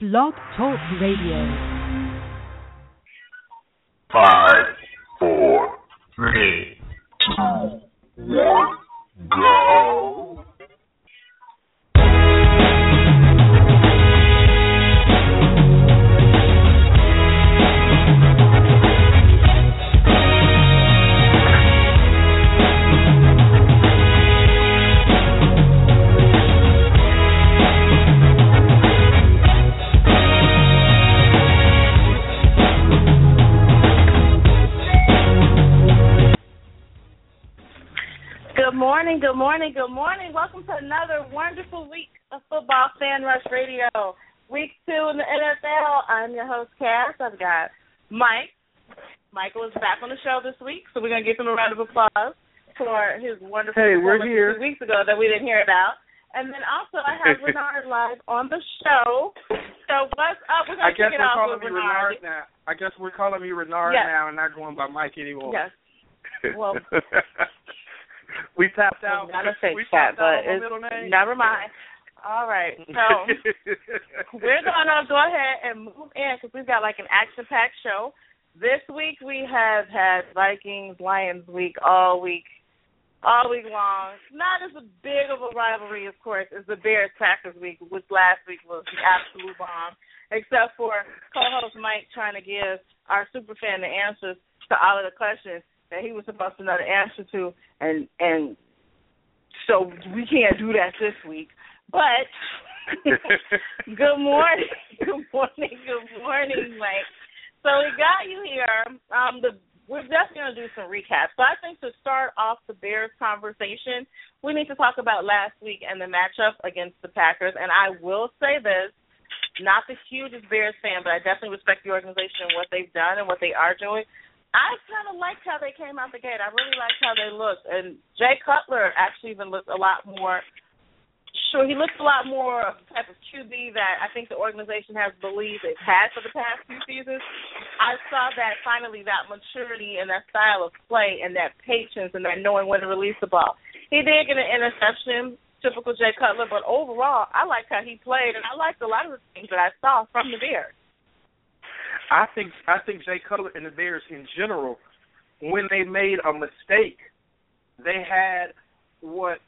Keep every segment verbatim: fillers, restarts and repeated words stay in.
Blog Talk Radio. Five, four, three, two, one, go. Good morning, good morning, good morning. Welcome to another wonderful week of Football Fan Rush Radio. Week two in the N F L. I'm your host, Cass. I've got Mike. Michael is back on the show this week, so we're going to give him a round of applause for his wonderful hey, we're here. two weeks ago that we didn't hear about. And then also I have Renard live on the show. So what's up? We're going to kick it off with Renard. Renard now. I guess we're calling me Renard yes. now and not going by Mike anymore. Yes. Well... We tapped out. Gotta fix we that, but it's, middle name. Never mind. All right, so we're gonna go ahead and move in because we've got like an action-packed show this week. We have had Vikings Lions week all week, all week long. Not as big of a rivalry, of course, as the Bears Packers week, which last week was the absolute bomb. Except for co-host Mike trying to give our super fan the answers to all of the questions that he was supposed to know the answer to, and and so we can't do that this week. But good morning, good morning, good morning, Mike. So we got you here. Um, the, we're definitely going to do some recaps. So I think to start off the Bears conversation, we need to talk about last week and the matchup against the Packers. And I will say this, not the hugest Bears fan, but I definitely respect the organization and what they've done and what they are doing. I kind of liked how they came out the gate. I really liked how they looked. And Jay Cutler actually even looked a lot more, sure, he looked a lot more of the type of Q B that I think the organization has believed it's had for the past few seasons. I saw that finally, that maturity and that style of play and that patience and that knowing when to release the ball. He did get an interception, typical Jay Cutler, but overall, I liked how he played, and I liked a lot of the things that I saw from the Bears. I think I think Jay Cutler and the Bears in general, when they made a mistake, they had what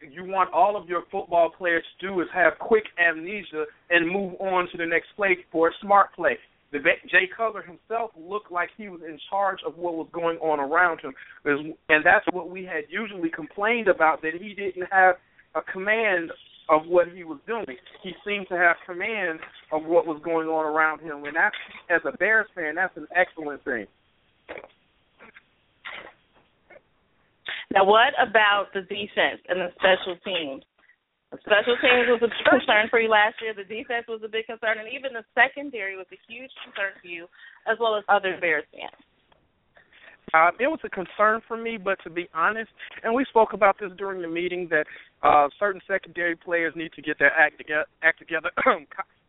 you want all of your football players to do is have quick amnesia and move on to the next play for a smart play. The Jay Cutler himself looked like he was in charge of what was going on around him, and that's what we had usually complained about, that he didn't have a command of what he was doing. He seemed to have command of what was going on around him. And that's, as a Bears fan, that's an excellent thing. Now, what about the defense and the special teams? The special teams was a big concern for you last year. The defense was a big concern. And even the secondary was a huge concern for you, as well as other Bears fans. Uh, it was a concern for me, but to be honest, and we spoke about this during the meeting, that uh, certain secondary players need to get their act together, act together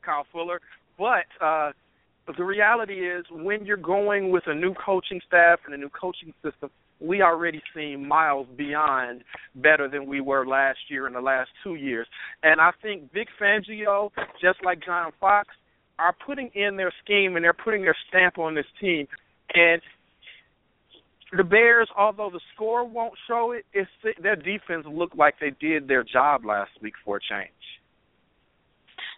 Kyle Fuller. But uh, the reality is when you're going with a new coaching staff and a new coaching system, we already seen miles beyond better than we were last year and the last two years. And I think Vic Fangio, just like John Fox, are putting in their scheme and they're putting their stamp on this team. And the Bears, although the score won't show it, it's, their defense looked like they did their job last week for a change.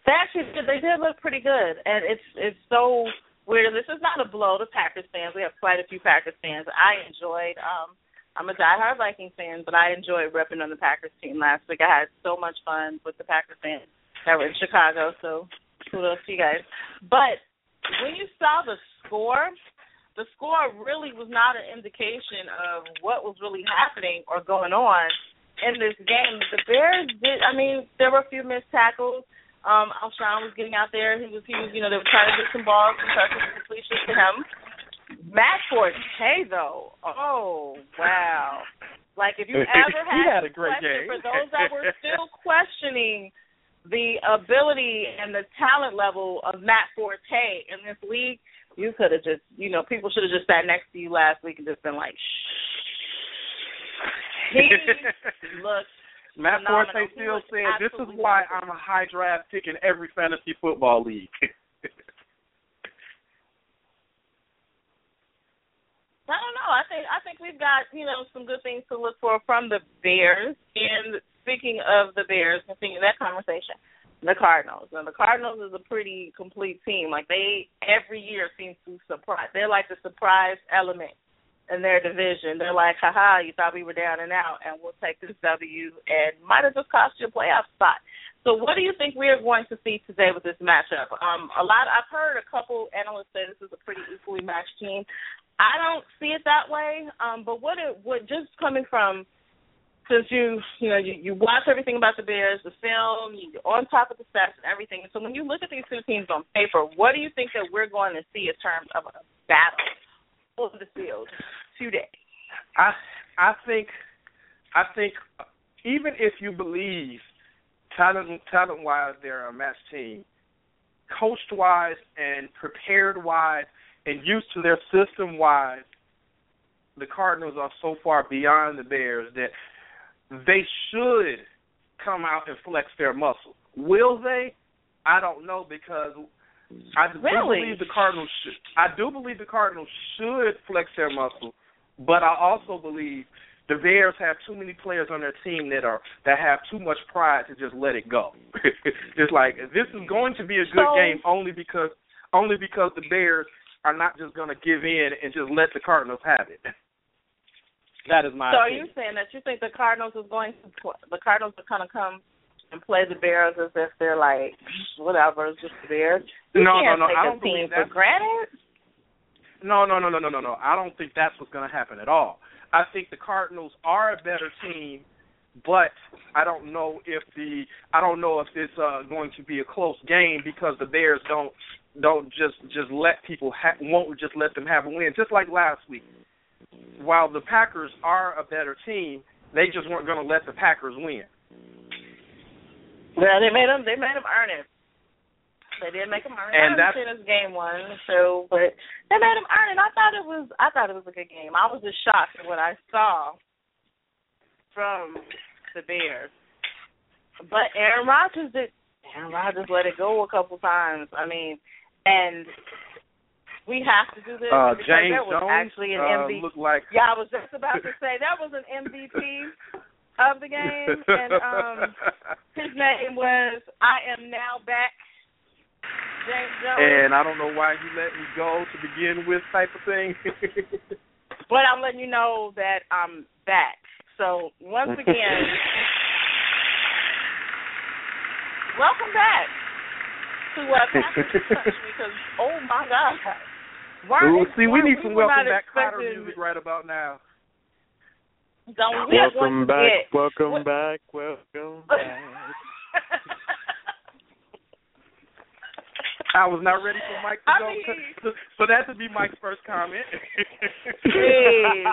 They actually did. They did look pretty good, and it's it's so weird. This is not a blow to Packers fans. We have quite a few Packers fans. I enjoyed. Um, I'm a diehard Vikings fan, but I enjoyed repping on the Packers team last week. I had so much fun with the Packers fans that were in Chicago. So kudos to you guys. But when you saw the score. The score really was not an indication of what was really happening or going on in this game. The Bears did. I mean, there were a few missed tackles. Um, Alshon was getting out there. He was. He was. You know, they were trying to get some balls and trying to get completions to him. Matt Forte, though. Oh wow! Like if you ever had, had a great question game. For those that were still questioning the ability and the talent level of Matt Forte in this league. You could have just, you know, people should have just sat next to you last week and just been like, shh. He looked Matt Forte still said, "This is why I'm a high draft pick in every fantasy football league." I don't know. I think I think we've got, you know, some good things to look for from the Bears. And speaking of the Bears, continuing that conversation, the Cardinals. Now, the Cardinals is a pretty complete team. Like, they every year seem to surprise. They're like the surprise element in their division. They're like, haha, you thought we were down and out, and we'll take this W, and might have just cost you a playoff spot. So what do you think we are going to see today with this matchup? Um, a lot. I've heard a couple analysts say this is a pretty equally matched team. I don't see it that way, um, but what it what just coming from, since you you know you, you watch everything about the Bears, the film, you're on top of the stats and everything. So when you look at these two teams on paper, what do you think that we're going to see in terms of a battle on the field today? I I think I think even if you believe talent talent wise they're a matched team, coached wise and prepared wise, and used to their system-wise, the Cardinals are so far beyond the Bears that they should come out and flex their muscle. Will they? I don't know, because I really? do believe the Cardinals should. I do believe the Cardinals should flex their muscle, but I also believe the Bears have too many players on their team that are that have too much pride to just let it go. It's like, this is going to be a good so, game only because only because the Bears are not just going to give in and just let the Cardinals have it. That is my. So are opinion. you saying that you think the Cardinals is going to pl- the Cardinals are going to come and play the Bears as if they're like, whatever, it's just the Bears? You no, can't no, no. Take I don't believe that. For granted. No, no, no, no, no, no, no. I don't think that's what's going to happen at all. I think the Cardinals are a better team, but I don't know if the I don't know if it's uh, going to be a close game, because the Bears don't. Don't just, just let people ha- won't just let them have a win. Just like last week, while the Packers are a better team, they just weren't going to let the Packers win. Yeah, they made them. They made them earn it. They did make them earn it. And I haven't seen this game one, so but they made them earn it. I thought it was. I thought it was a good game. I was just shocked at what I saw from the Bears. But Aaron Rodgers did. Aaron Rodgers let it go a couple times. I mean. And we have to do this. Uh, James that was Jones actually an M V P. Uh, looked like yeah, I was just about to say that was an M V P of the game, and um, his name was I Am Now Back, James Jones. And I don't know why he let me go to begin with, type of thing. But I'm letting you know that I'm back. So once again, welcome back to uh, Packers Touch, because, oh, my God. Why, Ooh, see, why, we need some we Welcome Back Cotter music right about now. Don't welcome we back, welcome what? back, welcome back. I was not ready for Mike to I go. Mean, so, so that would be Mike's first comment. Geez.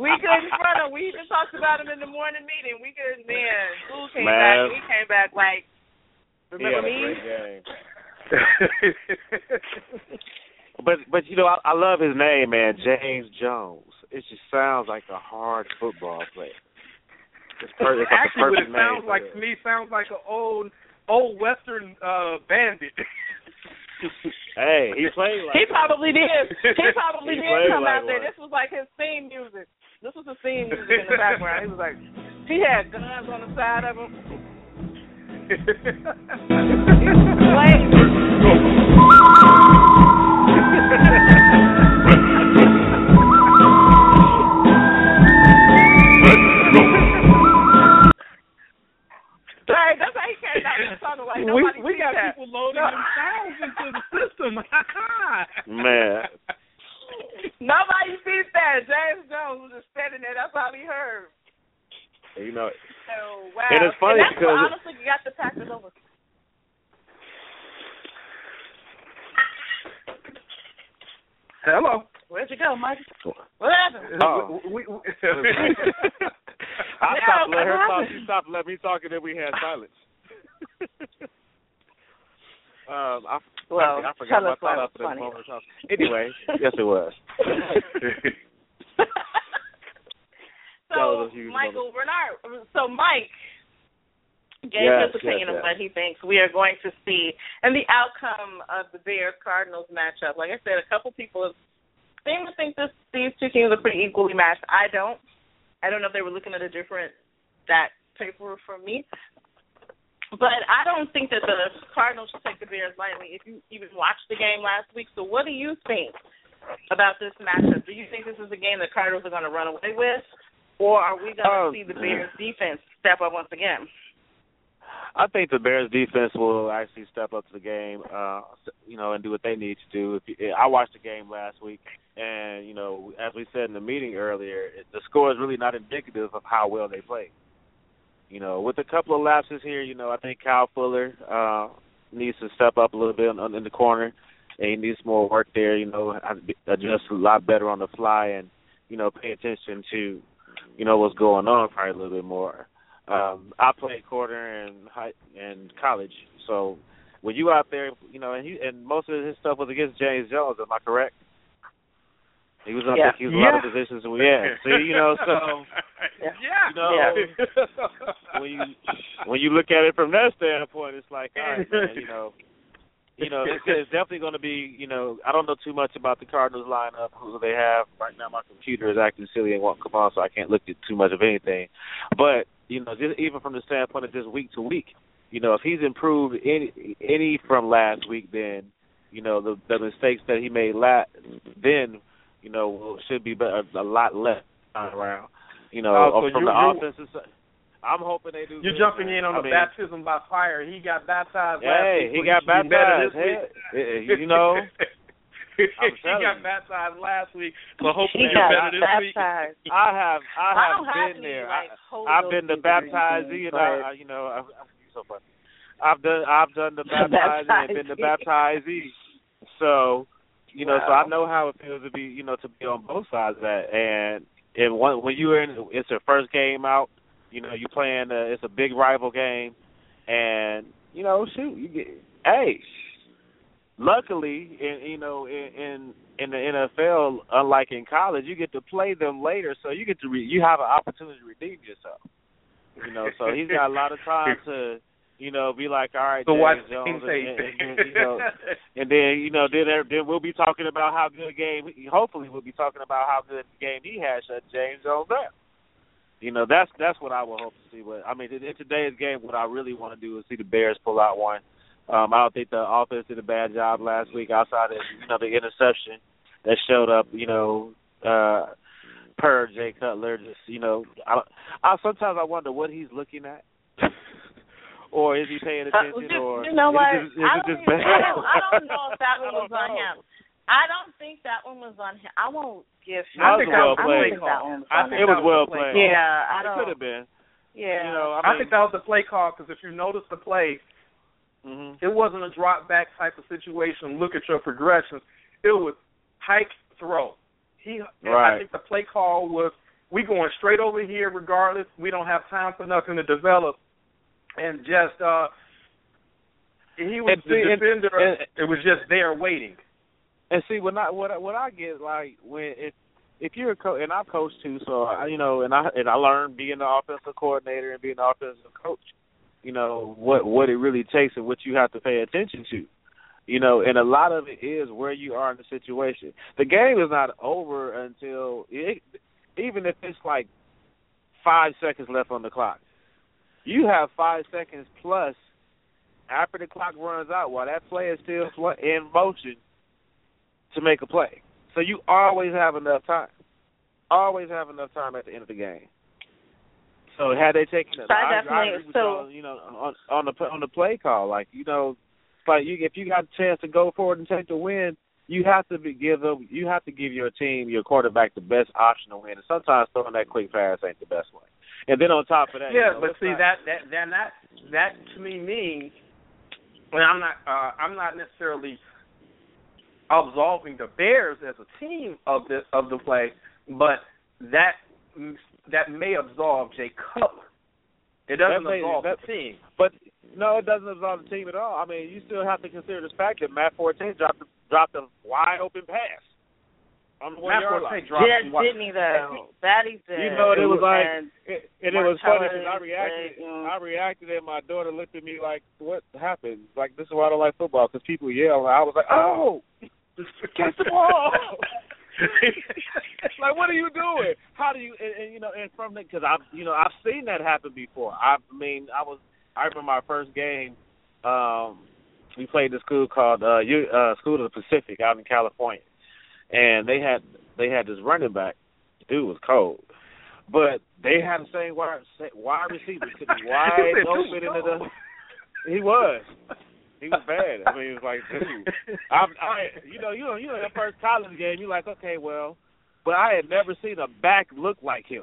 We couldn't front him. We even talked about him in the morning meeting. We couldn't, man. Who came man. back? We came back like, Remember yeah, me? but but you know, I, I love his name, man, James Jones. It just sounds like a hard football player. It's perfect. It's Actually, like what it sounds like it. to me sounds like an old old Western uh, bandit. Hey, he played like. He probably did. He probably he did come like out one. there. This was like his theme music. This was the theme music in the background. He was like, he had guns on the side of him. Wait. Sorry, that's how he came out. It sounded like nobody. We, we got that. people loading no. them sounds into the system. Man. Nobody sees that. James Jones was just standing there. That's all he heard. You know, oh, wow. And it's funny, and that's because what, honestly, you got the Packers over. Hello, where'd you go, Mike? What happened? Oh. We, we, we, I stopped letting her talk. She stopped letting me talk, and then we had silence. um, I, well, I, I forgot my thought after that moment. Anyway, yes, it was. So, Michael Renard, so Mike, gave yes, his opinion yes, yes. of what he thinks we are going to see and the outcome of the Bears-Cardinals matchup. Like I said, a couple people have seemed to think this, these two teams are pretty equally matched. I don't. I don't know if they were looking at a different stat paper from me. But I don't think that the Cardinals should take the Bears lightly if you even watched the game last week. So what do you think about this matchup? Do you think this is a game that Cardinals are going to run away with? Or are we going to um, see the Bears' defense step up once again? I think the Bears' defense will actually step up to the game, uh, you know, and do what they need to do. If you, I watched the game last week, and, you know, as we said in the meeting earlier, the score is really not indicative of how well they play. You know, with a couple of lapses here, you know, I think Kyle Fuller uh, needs to step up a little bit in, in the corner, and he needs more work there, you know, adjust a lot better on the fly and, you know, pay attention to, you know, what's going on probably a little bit more. Um, I played quarter in high, in college, so when you out there, you know, and, he, and most of his stuff was against James Jones, am I correct? He was on yeah. he was yeah. a lot of positions we had. So you know, so yeah. you know yeah. when you when you look at it from that standpoint, it's like, all right, man, you know you know, it's, it's definitely gonna be, you know, I don't know too much about the Cardinals lineup, who they have. Right now my computer is acting silly and won't come on, so I can't look at too much of anything. But, you know, just even from the standpoint of just week to week, you know, if he's improved any any from last week, then, you know, the the mistakes that he made last then you know, should be better, a lot less around. You know, oh, so from you, the offensive side, I'm hoping they do. You're jumping in on I the mean, baptism by fire. He got baptized. Hey, last week. He got baptized. Hey, you know, he got baptized last week. So hopefully you're better this baptized. week. I have, I have I been have there. Like, I, I've been the baptizee, and I, I, you know, I, I, so funny. I've done, I've done the baptizing and been the baptizee. So. You know, wow. so I know how it feels to be, you know, to be on both sides of that. And and one, when you're in, it's your first game out. You know, you're playing. A, it's a big rival game, and you know, shoot, you get. Hey, luckily, in, you know, in in the N F L, unlike in college, you get to play them later, so you get to re, you have an opportunity to redeem yourself. You know, so he's got a lot of time to. You know, be like, all right, so James Jones, and, and, and, you know, and then you know, then then we'll be talking about how good a game. Hopefully, we'll be talking about how good a game he had shut James Jones up. You know, that's that's what I would hope to see. But I mean, in today's game, what I really want to do is see the Bears pull out one. Um, I don't think the offense did a bad job last week outside of you know the interception that showed up. You know. Uh, per Jay Cutler, just you know, I, I sometimes I wonder what he's looking at. Or is he paying attention? Uh, just, or you know what? Is it, is I, don't it just even, bad? I, don't, I don't know if that one was on him. I don't think that one was on him. I won't give him. I, I think, well I, I think that one was I think on him. It was well played. played. Yeah, I don't. It could have been. Yeah. You know, I, mean, I think that was the play call because if you notice the play, mm-hmm. it wasn't a drop back type of situation. Look at your progressions. It was hike throw. He. Right. I think the play call was we going straight over here regardless. We don't have time for nothing to develop. And just uh, he was and, the defender. And, it was just there waiting. And see, when I what I, what I get like when if if you're a coach, and I coach too, so I, you know, and I and I learned being the offensive coordinator and being the offensive coach, you know what what it really takes and what you have to pay attention to, you know, and a lot of it is where you are in the situation. The game is not over until it, even if it's like five seconds left on the clock. You have five seconds plus after the clock runs out while that play is still in motion to make a play. So you always have enough time. Always have enough time at the end of the game. So had they taken it, I, I agree with y'all, you know, on, on the on the play call, like you know, like you, if you got a chance to go forward and take the win, you have to be give them, you have to give your team, your quarterback, the best option to win. And sometimes throwing that quick pass ain't the best way. And then on top of that, yeah, you know, but see not... that that then that that to me means, and I'm not uh, I'm not necessarily absolving the Bears as a team of this of the play, but that that may absolve Jay Cutler. It doesn't may, absolve that, the team, but no, it doesn't absolve the team at all. I mean, you still have to consider the fact that Matt Forte dropped dropped a wide open pass On the Matt Forte dropped. Yeah, didn't he, though? That he did. You know, it was like, and it, and it was funny because I reacted, and, I reacted, and my daughter looked at me like, what happened? Like, this is why I don't like football, because people yell, and I was like, oh, catch the ball. Like, what are you doing? How do you, and, and you know, and from that, because I've, you know, I've seen that happen before. I mean, I was, I remember my first game, um, we played this school called, uh, U, uh, School of the Pacific out in California. And they had they had this running back. Dude was cold, but they had the same wide wide receiver to be wide open into the. He was, he was bad. I mean, he was like, dude, I, I, you know, you know, you know, that first college game, you're like, okay, well, but I had never seen a back look like him.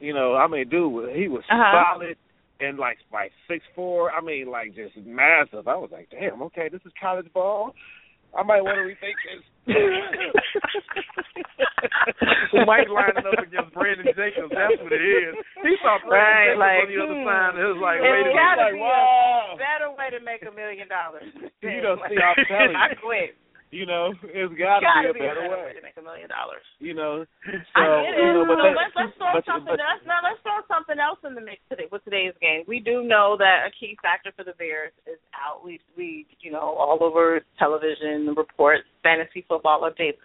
You know, I mean, dude, he was uh-huh. solid and like like six four. I mean, like just massive. I was like, damn, okay, this is college ball. I might want to rethink this. Mike lining up against Brandon Jacobs. That's what it is. He saw Brandon right, Jacobs like, on the other hmm. side. And it was like, wait a minute. It's got to be a better way to make a million dollars. You know, see, I'm telling you. I quit. You know, it's got to be a better way. way to make a million dollars. You know, so I get it. You know, but so that, let's, let's throw but, something but, else. Now let's throw something else in the mix today with today's game. We do know that a key factor for the Bears is out. We, we you know, all over television reports, fantasy football updates,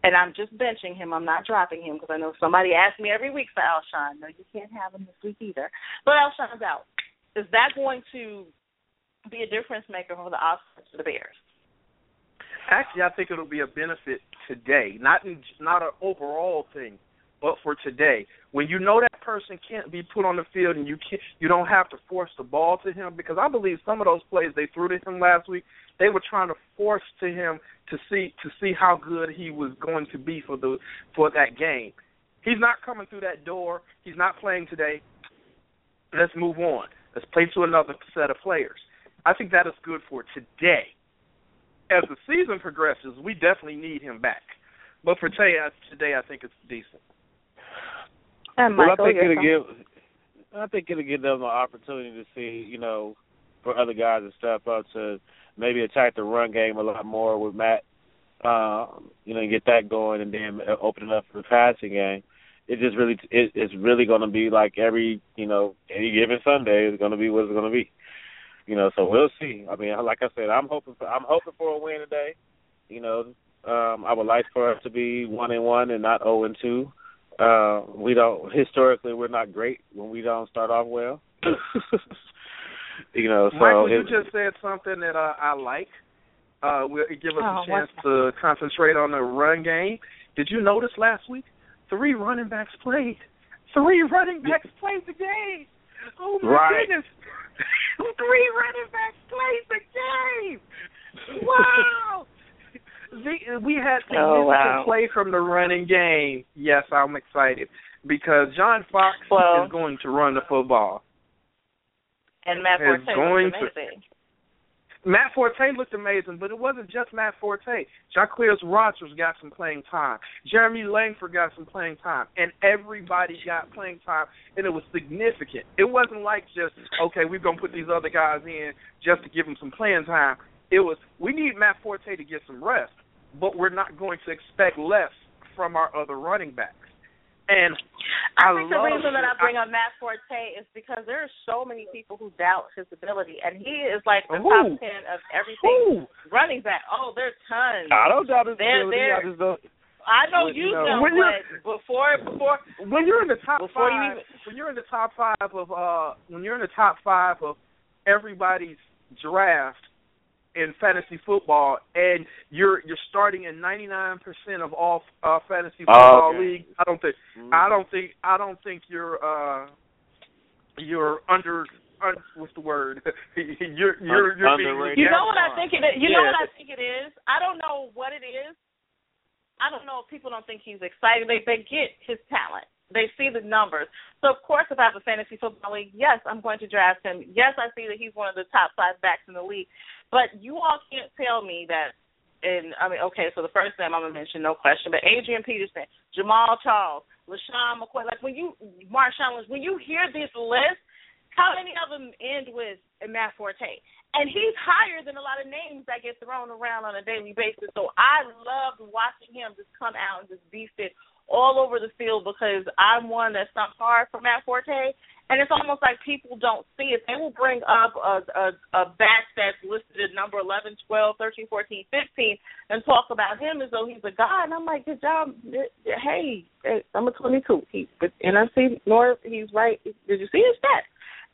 and I'm just benching him. I'm not dropping him because I know somebody asks me every week for Alshon. No, you can't have him this week either. But Alshon's out. Is that going to be a difference maker for the offense for the Bears? Actually, I think it'll be a benefit today, not in, not an overall thing, but for today. When you know that person can't be put on the field and you can't, you don't have to force the ball to him, because I believe some of those plays they threw to him last week, they were trying to force to him to see to see how good he was going to be for the for that game. He's not coming through that door. He's not playing today. Let's move on. Let's play to another set of players. I think that is good for today. As the season progresses, we definitely need him back. But for today, today I think it's decent. And Michael, well, I think it'll give, I think it'll give them an opportunity to see, you know, for other guys to step up to maybe attack the run game a lot more with Matt, uh, you know, and get that going, and then open it up for the passing game. It just really, it, it's really going to be like every, you know, any given Sunday is going to be what it's going to be. You know, so we'll see. I mean, like I said, I'm hoping for I'm hoping for a win today. You know, um, I would like for us to be one and one and not zero and two. Uh, we don't historically we're not great when we don't start off well. You know, so Michael, you just said something that I, I like. Uh, will it give us oh, a chance to concentrate on the run game? Did you notice last week three running backs played? Three running backs played the game. Oh my right. goodness. Three running backs played the game. Wow. The, we had significant oh, wow. play from the running game. Yes, I'm excited because John Fox well, is going to run the football. And Matt Forte is going looked amazing. To, Matt Forte looked amazing, but it wasn't just Matt Forte. Jacquizz Rodgers got some playing time. Jeremy Langford got some playing time. And everybody got playing time, and it was significant. It wasn't like just, okay, we're going to put these other guys in just to give them some playing time. It was, we need Matt Forte to get some rest, but we're not going to expect less from our other running backs. And I, I think the reason that I bring I, up Matt Forte is because there are so many people who doubt his ability, and he is like the who? top ten of everything who? running back. Oh, there's tons. I don't doubt his they're, ability. They're, I just don't. I know you know, when but before before when you're in the top five, you even, when you're in the top five of uh, when you're in the top five of everybody's draft in fantasy football, and you're you're starting in ninety-nine percent of all uh, fantasy football oh, okay. leagues. I don't think mm-hmm. I don't think I don't think you're uh, you're under, under what's the word you're you're, you're being, you know what I think it is. You yeah. know what I think it is. I don't know what it is. I don't know if people don't think he's excited. They they get his talent. They see the numbers. So, of course, if I have a fantasy football league, yes, I'm going to draft him. Yes, I see that he's one of the top five backs in the league. But you all can't tell me that, and I mean, okay, so the first name I'm going to mention, no question, but Adrian Peterson, Jamal Charles, LaShawn McCoy, like when you, Marshawn Lynch, when you hear this list, How many of them end with Matt Forte? And he's higher than a lot of names that get thrown around on a daily basis. So I loved watching him just come out and just beast it all over the field, because I'm one that's not hard for Matt Forte. And it's almost like people don't see it. They will bring up a, a, a batch that's listed at number eleven, twelve, thirteen, fourteen, fifteen and talk about him as though he's a god. And I'm like, good job. Hey, I'm a twenty-two. He, but N F C North, he's right. Did you see his stats?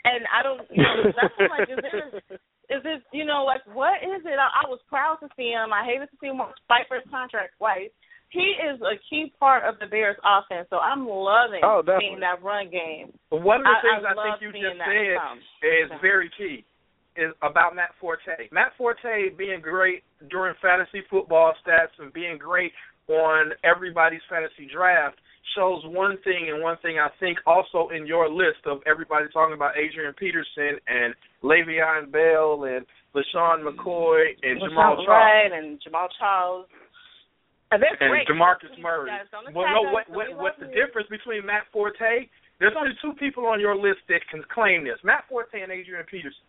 And I don't, you know, that's like, is this, is this, you know, like, what is it? I, I was proud to see him. I hated to see him fight for his contract twice. He is a key part of the Bears' offense, so I'm loving oh, seeing that run game. One of the I, things I, I think you just said um, is so. very key is about Matt Forte. Matt Forte being great during fantasy football stats and being great on everybody's fantasy draft shows one thing, and one thing I think also in your list of everybody talking about Adrian Peterson and Le'Veon Bell and LaShawn McCoy and LaShawn Jamal Charles. Right, and Jamal Charles. And, and DeMarcus Murray. Well, no, what, what, what's the difference between Matt Forte? There's only two people on your list that can claim this. Matt Forte and Adrian Peterson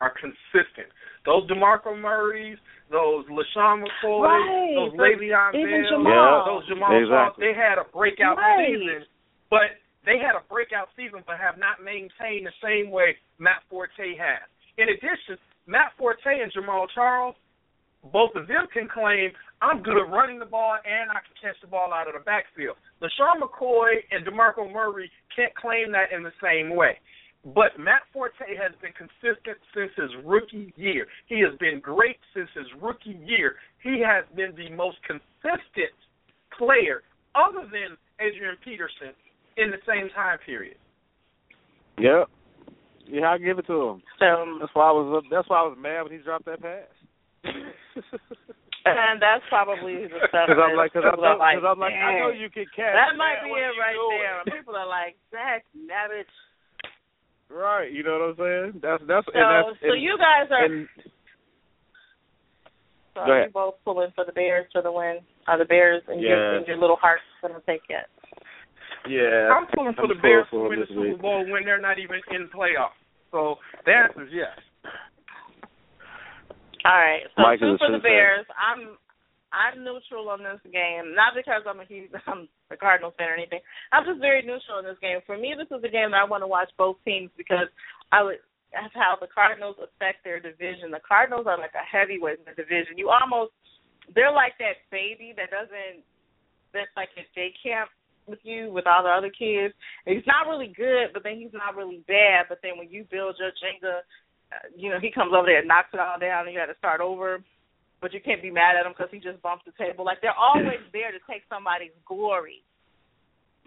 are consistent. Those DeMarco Murrays, those LaShawn McCoy, right. those Le'Veon Bell, yeah. those Jamal Charles, exactly. they had a breakout right. season, but they had a breakout season but have not maintained the same way Matt Forte has. In addition, Matt Forte and Jamal Charles, both of them can claim, I'm good at running the ball and I can catch the ball out of the backfield. LaShawn McCoy and DeMarco Murray can't claim that in the same way. But Matt Forte has been consistent since his rookie year. He has been great since his rookie year. He has been the most consistent player other than Adrian Peterson in the same time period. Yep. Yeah, I give it to him. Um, that's why I was that's why I was mad when he dropped that pass. And that's probably the stuff. Because I'm like, cause I'm, no, like cause I'm like, I know you can catch. That might that be it right there. It. People are like, that's savage. Right, you know what I'm saying? That's that's. So, and that's, so and, you guys are. And, so are you both pulling for the Bears for the win? Are the Bears and yeah. your, your little hearts going to take it? Yeah, I'm pulling for I'm the Bears to win the Super week. Bowl when they're not even in playoffs. So the answer is yes. All right, so Mike two for the Bears. Fan. I'm I'm neutral on this game, not because I'm a huge I'm a Cardinals fan or anything. I'm just very neutral on this game. For me, this is a game that I want to watch both teams because I would that's how the Cardinals affect their division. The Cardinals are like a heavyweight in the division. You almost they're like that baby that doesn't that's like at day camp with you with all the other kids. And he's not really good, but then he's not really bad. But then when you build your Jenga, you know, he comes over there and knocks it all down, and you got to start over. But you can't be mad at him because he just bumped the table. Like, they're always there to take somebody's glory.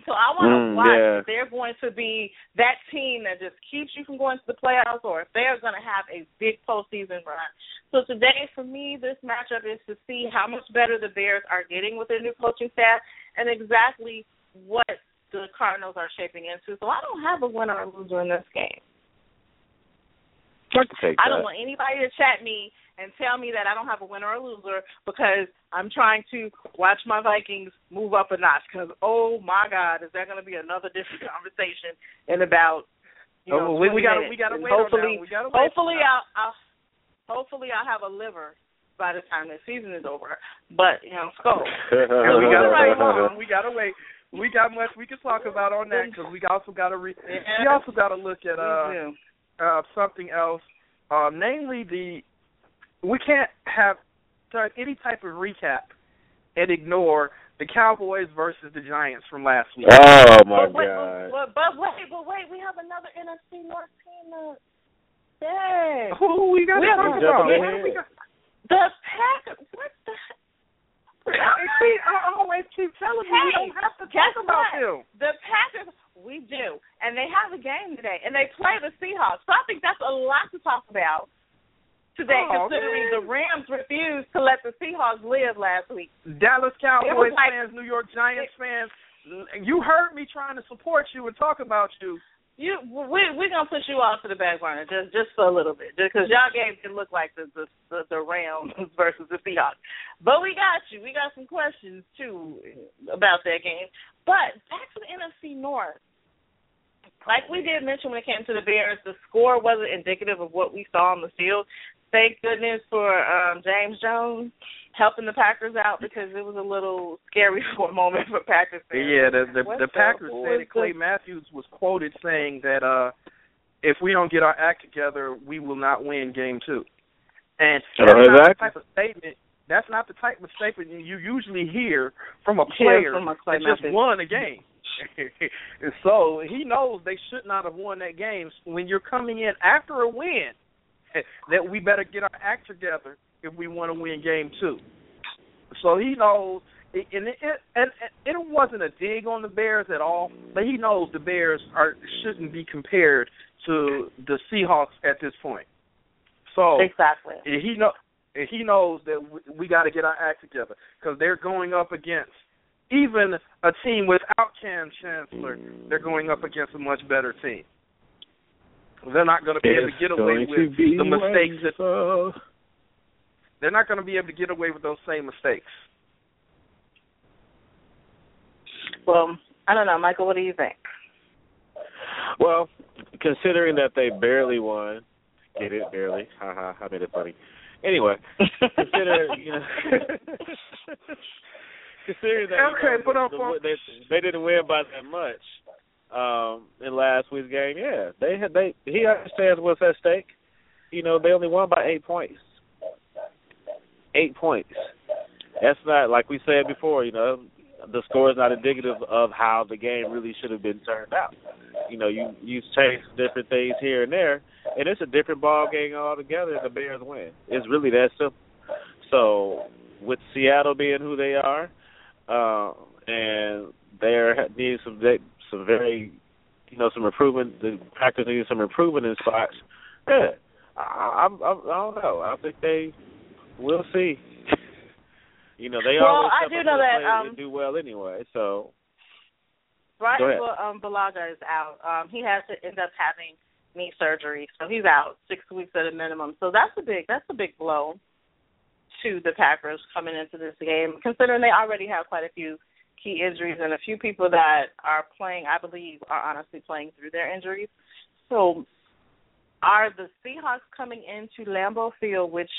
So I want to mm, watch yeah. if they're going to be that team that just keeps you from going to the playoffs or if they're going to have a big postseason run. So today, for me, this matchup is to see how much better the Bears are getting with their new coaching staff and exactly what the Cardinals are shaping into. So I don't have a winner or loser in this game. I, I don't want anybody to chat me and tell me that I don't have a winner or loser because I'm trying to watch my Vikings move up a notch because, oh, my God, is that going to be another different conversation in about, you know, oh, we, we got we gotta wait hopefully, on we gotta wait hopefully, I'll, I'll, hopefully I'll have a liver by the time this season is over. But, you know, let's go. we got right we gotta wait. We got much we can talk about on that because we also got to re- yeah. we also got to look at uh. Uh, something else, uh, namely the we can't have any type of recap and ignore the Cowboys versus the Giants from last week. Oh my but wait, God! But, but, but wait, but wait, we have another N F C North team. Up. Dang! Who we got? We talk about? We got the Packers. What the? I always keep telling you hey, we don't have to talk about them. The Packers. We do, and they have a game today, and they play the Seahawks. So I think that's a lot to talk about today, oh, considering man. the Rams refused to let the Seahawks live last week. Dallas Cowboys like, fans, New York Giants it, fans, you heard me trying to support you and talk about you. You, we, we're gonna put you off to the back burner just, just for a little bit, just because y'all game can look like the the, the the Rams versus the Seahawks. But we got you. We got some questions too about that game. But back to the N F C North. like we did mention when it came to the Bears, the score wasn't indicative of what we saw on the field. Thank goodness for um, James Jones helping the Packers out, because it was a little scary for a moment for Packers fans. Yeah, the the, the Packers said that Clay Matthews was quoted saying that uh, if we don't get our act together, we will not win game two. And that's not the type of statement. That's not the type of statement you usually hear from a player yeah, from a that Matthews. Just won a game. And so he knows they should not have won that game. When you're coming in after a win, that we better get our act together if we want to win game two. So he knows, and it, and it wasn't a dig on the Bears at all, but he knows the Bears are shouldn't be compared to the Seahawks at this point. So exactly, he know he knows that we got to get our act together because they're going up against even a team without Cam Chancellor. They're going up against a much better team. They're not going to be able to get away with the mistakes that they're not going to be able to get away with those same mistakes. Well, I don't know, Michael. What do you think? Well, considering that they barely won, get it barely. Ha ha! I made it funny. Anyway, consider you know. consider that okay, you know, the, the, they, they didn't win by that much. Um, in last week's game, yeah, they had they he understands what's at stake. You know, they only won by eight points. Eight points. That's not like we said before. You know, the score is not indicative of how the game really should have been turned out. You know, you you change different things here and there, and it's a different ball game altogether. And the Bears win. It's really that simple. So with Seattle being who they are, uh, and they're needing some. They, Some very, you know, some improvement. The Packers need some improvement in spots. Yeah, I, I, I don't know. I think they will see. You know, they well, always I do know that um, do well anyway. So, right, well, um, Balaga is out. Um, he has to end up having knee surgery, so he's out six weeks at a minimum. So that's a big, that's a big blow to the Packers coming into this game, considering they already have quite a few key injuries and a few people that are playing, I believe, are honestly playing through their injuries. So are the Seahawks coming into Lambeau Field, which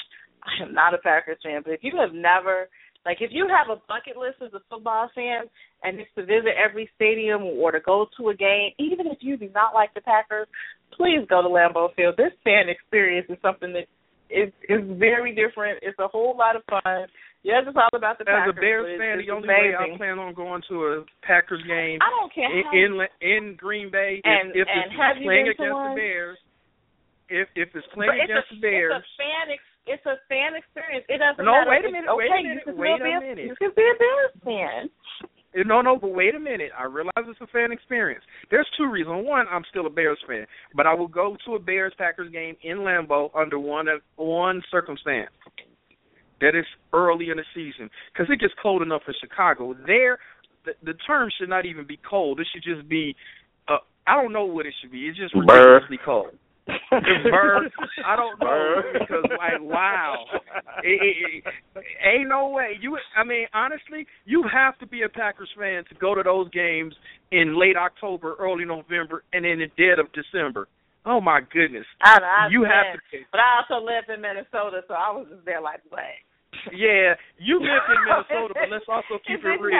I am not a Packers fan, but if you have never, like if you have a bucket list as a football fan and it's to visit every stadium or to go to a game, even if you do not like the Packers, please go to Lambeau Field. This fan experience is something that is, is very different. It's a whole lot of fun. Yeah, it's all about the Packers. As a Bears fan, the only amazing way I plan on going to a Packers game I don't care in, in in Green Bay and, if, if and it's playing against the Bears. If if it's playing it's against a, the Bears, it's a fan. Ex- it's a fan experience. It doesn't no, matter. No, wait a minute. Okay, wait a minute. You can wait a Bears, minute. You can be a Bears fan. No, no, but wait a minute. I realize it's a fan experience. There's two reasons. One, I'm still a Bears fan, but I will go to a Bears Packers game in Lambeau under one one circumstance. That it's early in the season because it gets cold enough in Chicago. There, the, the term should not even be cold. It should just be, uh, I don't know what it should be. It's just ridiculously cold. Burr. I don't know because, like, wow. It, it, it, ain't no way. You. I mean, honestly, you have to be a Packers fan to go to those games in late October, early November, and in the dead of December. Oh, my goodness. I, I you have to, but I also lived in Minnesota, so I was just there like, what? Yeah, you lived in Minnesota, but let's also keep it real.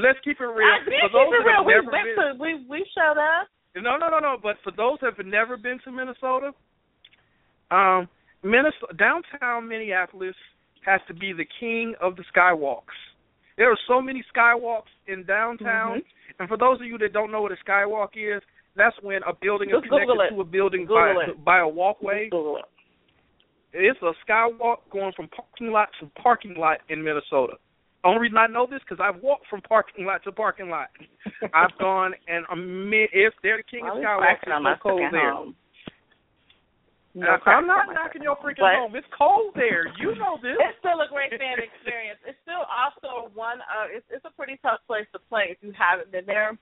Let's keep it real. I did for those keep it real. We, went been, to, we, we showed up. No, no, no, no. But for those who have never been to Minnesota, um, Minnesota, downtown Minneapolis has to be the king of the skywalks. There are so many skywalks in downtown. Mm-hmm. And for those of you that don't know what a skywalk is, that's when a building Just is connected to a building by, by a walkway. It. It's a skywalk going from parking lot to parking lot in Minnesota. Only reason I know this because I've walked from parking lot to parking lot. I've gone and amid, if they're the king well, of skywalks, it's so cold there. Home. No now, I'm not knocking your freaking home. home. It's cold there. You know this. It's still a great fan experience. It's still also one of it's, it's a pretty tough place to play if you haven't been there.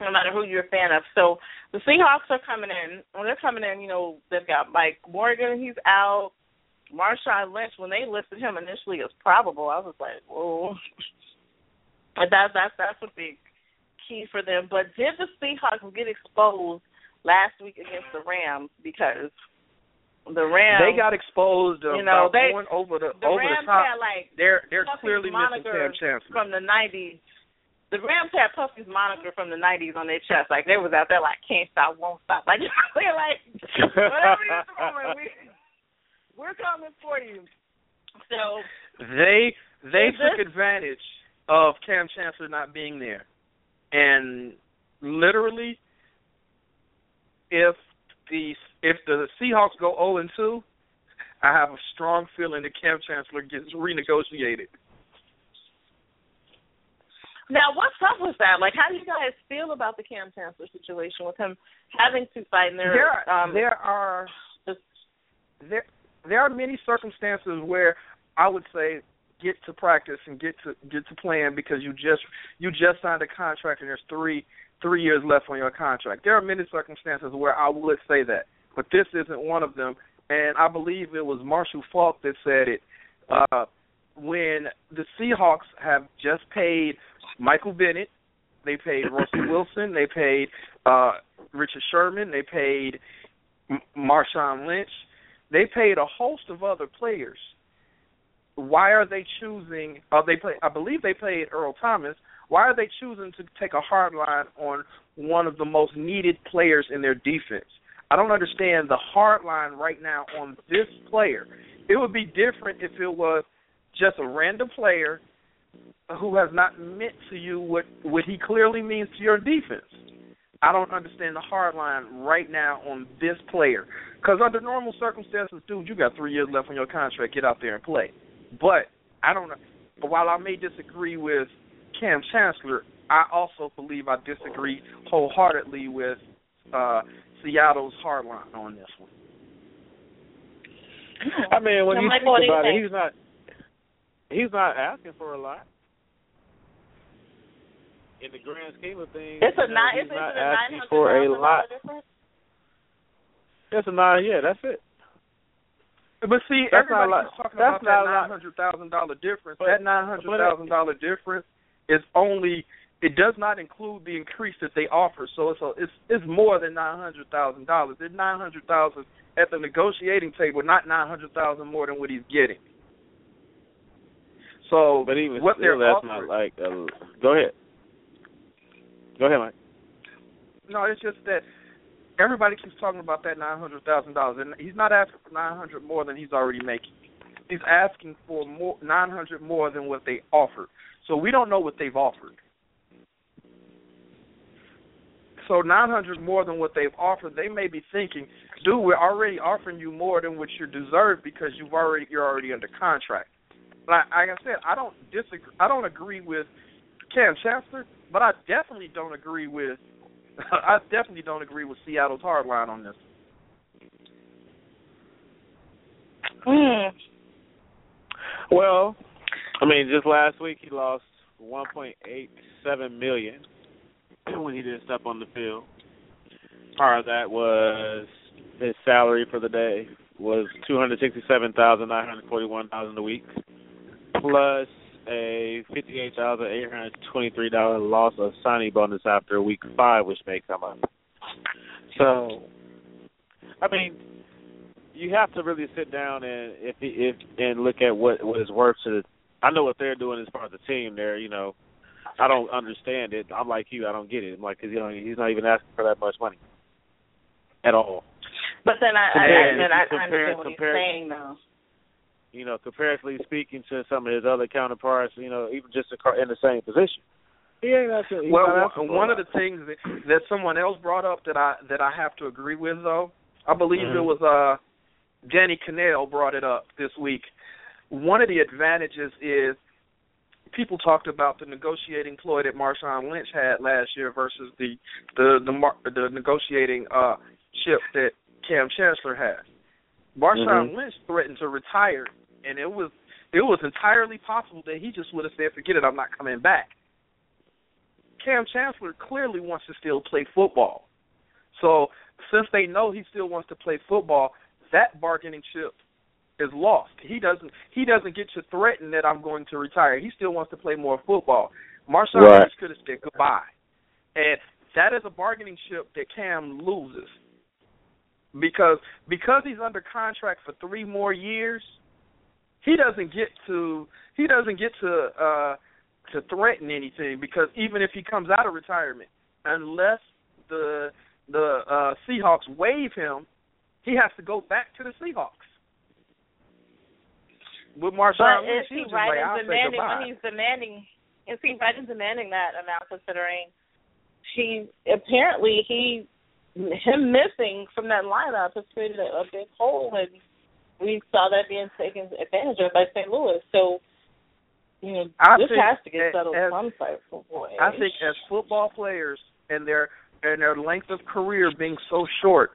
No matter who you're a fan of. So the Seahawks are coming in. When they're coming in, you know, they've got Mike Morgan, he's out. Marshawn Lynch, when they listed him initially as probable, I was like, whoa. But that, that, that's a big key for them. But did the Seahawks get exposed last week against the Rams? Because the Rams, they got exposed. Uh, you know, by they going over the, the over Rams the top. Had, like, they're they're clearly missing Cam Chancellor from the nineties. The Rams had Puffy's moniker from the nineties on their chest. Like, they was out there like, can't stop, won't stop. Like, they're like, whatever you're doing, we, we're coming for you. So They they took this? advantage of Cam Chancellor not being there. And literally, if the if the Seahawks go oh and two, I have a strong feeling that Cam Chancellor gets renegotiated. Now, what's up with that? Like, how do you guys feel about the Cam Chancellor situation with him having to fight? And there, there are um, there are just, there there are many circumstances where I would say get to practice and get to get to playing because you just you just signed a contract and there's three three years left on your contract. There are many circumstances where I would say that, but this isn't one of them. And I believe it was Marshall Faulk that said it uh, when the Seahawks have just paid Michael Bennett, they paid Russell Wilson, they paid uh, Richard Sherman, they paid M- Marshawn Lynch, they paid a host of other players. Why are they choosing? Uh, they play, I believe they paid Earl Thomas. Why are they choosing to take a hard line on one of the most needed players in their defense? I don't understand the hard line right now on this player. It would be different if it was just a random player who has not meant to you what, what he clearly means to your defense. I don't understand the hard line right now on this player. Because under normal circumstances, dude, you got three years left on your contract. Get out there and play. But I don't know. While I may disagree with Cam Chancellor, I also believe I disagree wholeheartedly with uh, Seattle's hard line on this one. I mean, when no, you Mike, think about it, he's not – He's not asking for a lot. In the grand scheme of things, it's a nine. It's not asking for a lot. That's a nine. Yeah, that's it. But see, that's everybody keeps talking about that nine hundred thousand dollar difference. That nine hundred thousand dollar difference is only. It does not include the increase that they offer. So it's a, it's it's more than nine hundred thousand dollars. It's nine hundred thousand at the negotiating table, not nine hundred thousand more than what he's getting. So, but even what still, that's offering, not like. Uh, go ahead. Go ahead, Mike. No, it's just that everybody keeps talking about that nine hundred thousand dollars, and he's not asking for nine hundred more than he's already making. He's asking for more nine hundred more than what they offered. So we don't know what they've offered. So nine hundred more than what they've offered, they may be thinking, "Dude, we're already offering you more than what you deserve because you've already you're already under contract." Like, like I said, I don't disagree. I don't agree with Cam Chancellor, but I definitely don't agree with. I definitely don't agree with Seattle's hard line on this. Mm. Well, I mean, just last week he lost one point eight seven million dollars when he didn't step on the field. Part of that was his salary for the day was two hundred sixty-seven thousand nine hundred forty-one dollars a week. Plus a fifty-eight thousand eight hundred twenty-three dollars loss of signing bonus after week five, which may come up. So, I mean, you have to really sit down and if if and look at what what is worth to. The, I know what they're doing as part of the team. There, you know, I don't understand it. I'm like you. I don't get it. I'm like, cause you know, he's not even asking for that much money at all. But then I compared, I, I, I understand what compared, he's saying though. You know, comparatively speaking to some of his other counterparts, you know, even just in the same position. He ain't actually, he well, one, one of the things that, that someone else brought up that I that I have to agree with, though, I believe mm-hmm. it was uh, Danny Cannell brought it up this week. One of the advantages is people talked about the negotiating ploy that Marshawn Lynch had last year versus the the the, mar- the negotiating uh, chip that Cam Chancellor had. Marshawn mm-hmm. Lynch threatened to retire. And it was it was entirely possible that he just would have said, forget it, I'm not coming back. Cam Chancellor clearly wants to still play football. So since they know he still wants to play football, that bargaining chip is lost. He doesn't he doesn't get to threaten that I'm going to retire. He still wants to play more football. Marshawn Lynch right. could have said goodbye. And that is a bargaining chip that Cam loses. Because because he's under contract for three more years, he doesn't get to he doesn't get to uh, to threaten anything, because even if he comes out of retirement, unless the the uh, Seahawks waive him, he has to go back to the Seahawks. With Marshawn Lynch, he was right like, in demanding when he's demanding is he right in demanding that amount, considering he apparently he him missing from that lineup has created a, a big hole, and we saw that being taken advantage of by Saint Louis. So, you know, I this has to get settled as, some type of way. I think as football players and their and their length of career being so short,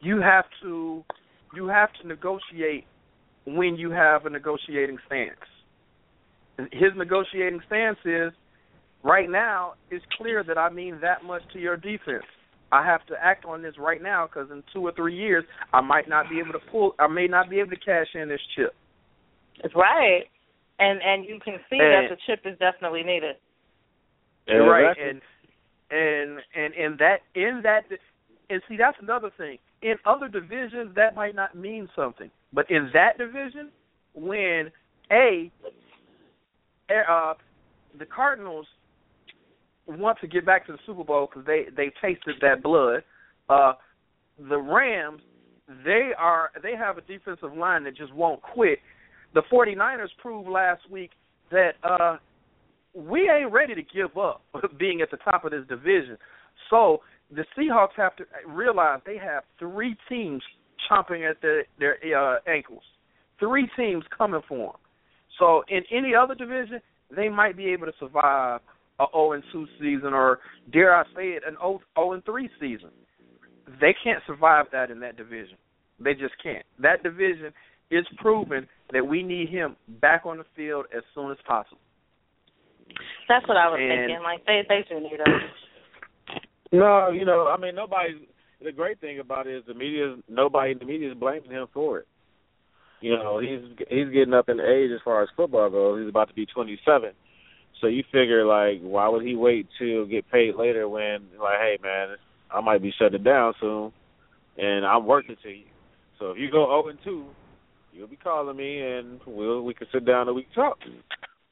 you have to you have to negotiate when you have a negotiating stance. His negotiating stance is, right now, it's clear that I mean that much to your defense. I have to act on this right now, because in two or three years, I might not be able to pull. I may not be able to cash in this chip. That's right, and and you can see and, that the chip is definitely needed. And right, and and and and that in that and see that's another thing. In other divisions, that might not mean something, but in that division, when a uh, the Cardinals want to get back to the Super Bowl because they they tasted that blood. Uh, the Rams, they are they have a defensive line that just won't quit. The forty-niners proved last week that uh, we ain't ready to give up being at the top of this division. So the Seahawks have to realize they have three teams chomping at their, their uh, ankles, three teams coming for them. So in any other division, they might be able to survive an oh and two season, or dare I say it, an oh and three season. They can't survive that in that division. They just can't. That division is proven that we need him back on the field as soon as possible. That's what I was and, thinking. Like, they, they do need us. No, you know, I mean, nobody's – the great thing about it is the media – nobody in the media is blaming him for it. You know, he's he's getting up in age as far as football goes. He's about to be twenty-seven. So you figure, like, why would he wait to get paid later when, like, hey, man, I might be shutting down soon, and I'm working to you. So if you go oh and two, you'll be calling me, and we'll, we can sit down and we can talk.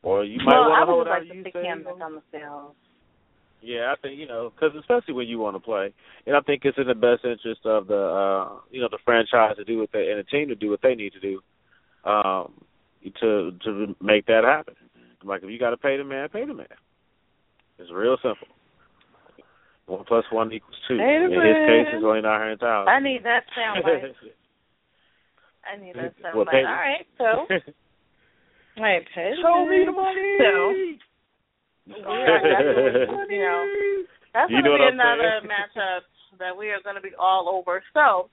Or you might well, want to hold like out. To you say, him you know? Yeah, I think, you know, because especially when you want to play. And I think it's in the best interest of the, uh, you know, the franchise to do what they, and the team to do what they need to do um, to to make that happen. Like, if you got to pay the man, pay the man. It's real simple. One plus one equals two. Hey, in man. His case, it's only nine hundred thousand. I need that sound bite. I need that sound well, bite. All right, so. All right, pay Show me the money. So, yeah, that's what, you know, that's going to be another saying? matchup that we are going to be all over. So,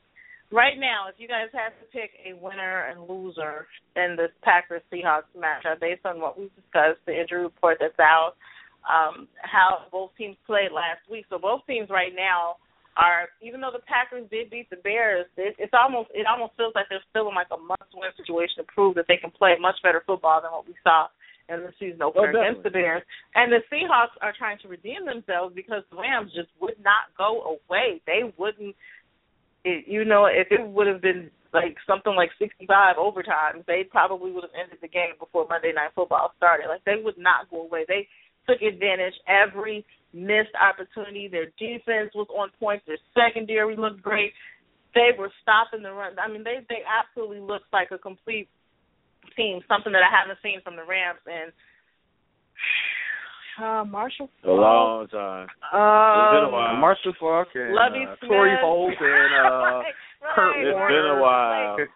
right now, if you guys have to pick a winner and loser in this Packers-Seahawks matchup, based on what we've discussed, the injury report that's out, um, how both teams played last week. So both teams right now are, even though the Packers did beat the Bears, it, it's almost it almost feels like they're still in like a must-win situation to prove that they can play much better football than what we saw in the season opener oh, against the Bears. And the Seahawks are trying to redeem themselves because the Rams just would not go away. They wouldn't. It, you know, if it would have been like something like sixty-five overtimes, they probably would have ended the game before Monday Night Football started. Like, they would not go away. They took advantage every missed opportunity. Their defense was on point. Their secondary looked great. They were stopping the run. I mean, they, they absolutely looked like a complete team, something that I haven't seen from the Rams in Uh, Marshall Faulk. A long time. Um, it's been a while. Marshall Faulk and uh, Torrey Holt and uh, right, Kurt right. Warner. It's been a while. Like,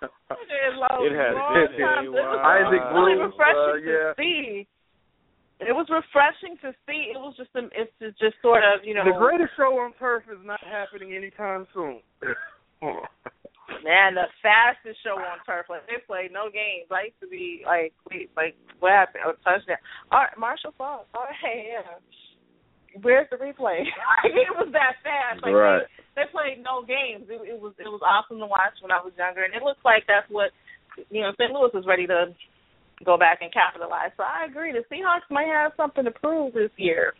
it, long, it has been time. a while. It was really Bruce, refreshing uh, yeah. to see. It was refreshing to see. It was just, a, it's just, just sort of, you know. The greatest show on turf is not happening anytime soon. Man, the fastest show on turf. Like, they played no games. I used to be like, wait, like, what happened? A touchdown. All right, Marshall Faulk. All right, yeah. Where's the replay? It was that fast. Like, right. they, they played no games. It, it was it was awesome to watch when I was younger, and it looks like that's what, you know, Saint Louis is ready to go back and capitalize. So I agree. The Seahawks might have something to prove this year.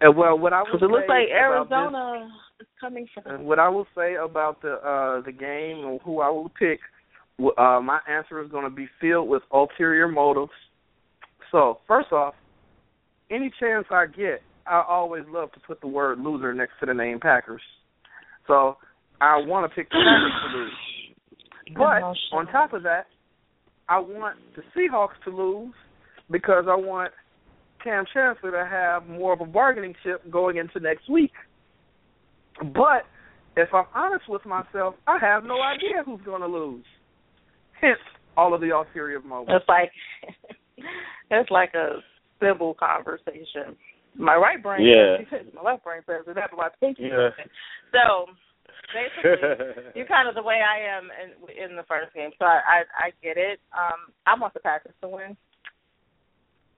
And well, what I would it looks like Arizona this, is coming from. What I will say about the uh, the game and who I will pick, uh, my answer is going to be filled with ulterior motives. So first off, any chance I get, I always love to put the word loser next to the name Packers. So I want to pick the Packers to lose. But on top of that, I want the Seahawks to lose because I want Cam Chancellor to have more of a bargaining chip going into next week. But if I'm honest with myself, I have no idea who's going to lose. Hence, all of the ulterior motives. It's like it's like a civil conversation. My right brain, yeah. says, my left brain says it. That's my thinking. Yeah. So basically, you're kind of the way I am in, in the first game. So I, I, I get it. Um, I want the Packers to win.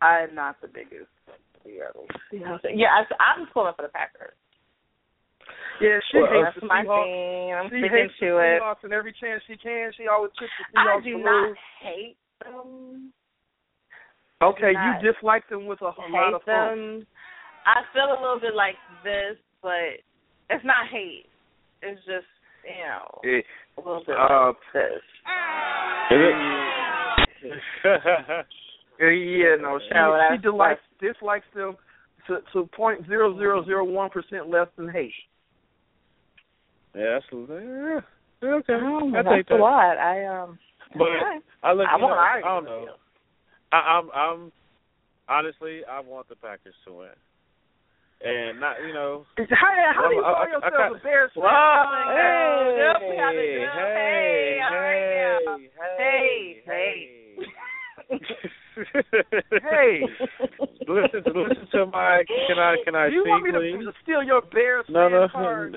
I'm not the biggest. Yeah, I, I'm pulling for the Packers. Yeah, she well, hates the my team. I'm she sticking hates to the it. Seahawks, and every chance she can, she always puts the Seahawks to lose. I do not lose. hate them. Okay, you dislike them with a hate lot of fun. Them. I feel a little bit like this, but it's not hate. It's just, you know, it, a little bit uh, like this. It, Yeah, no, she, no, she dislikes, dislikes them to, to zero point zero zero zero one percent less than hate. Yeah, that's, yeah, okay. Oh, I that's think that. a lot. I um, but okay. I look. I, you know, I don't know. I, I'm, I'm honestly, I want the Packers to win, and not you know. How, how do you call yourself I, I, I, a Bears fan? Wow. Hey, hey, hey, hey, hey, hey. hey. Hey, listen to listen to my can I can I you see, want me please? To steal your Bears no, fan no, card?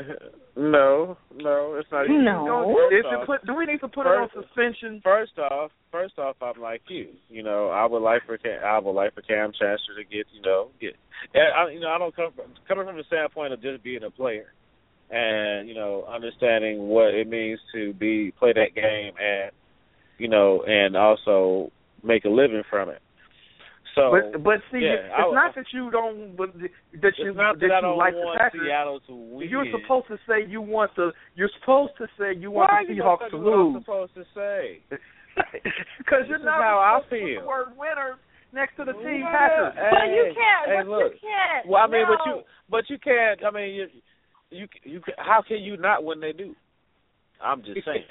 No, no, it's not. Even no, is off, it put, do we need to put first, it on suspension? First off, first off, I'm like you. You know, I would like for I would like for Cam Chancellor to get you know get. I, you know, I don't come from, coming from the standpoint of just being a player and you know understanding what it means to be play that game and you know and also. Make a living from it. So, but, but see, yeah, it's I, not that you don't that you not that, that you like the Packers. Seattle to win. You're supposed to say you want the you're supposed to say you want Why the Seahawks to lose. I'm supposed to say because you're not how I feel. The word winner next to the yeah. team Packers. Hey, but you can't. Hey, look, you can't. Well, I mean, no. but you but you can't. I mean, you you you how can you not when they do? I'm just saying.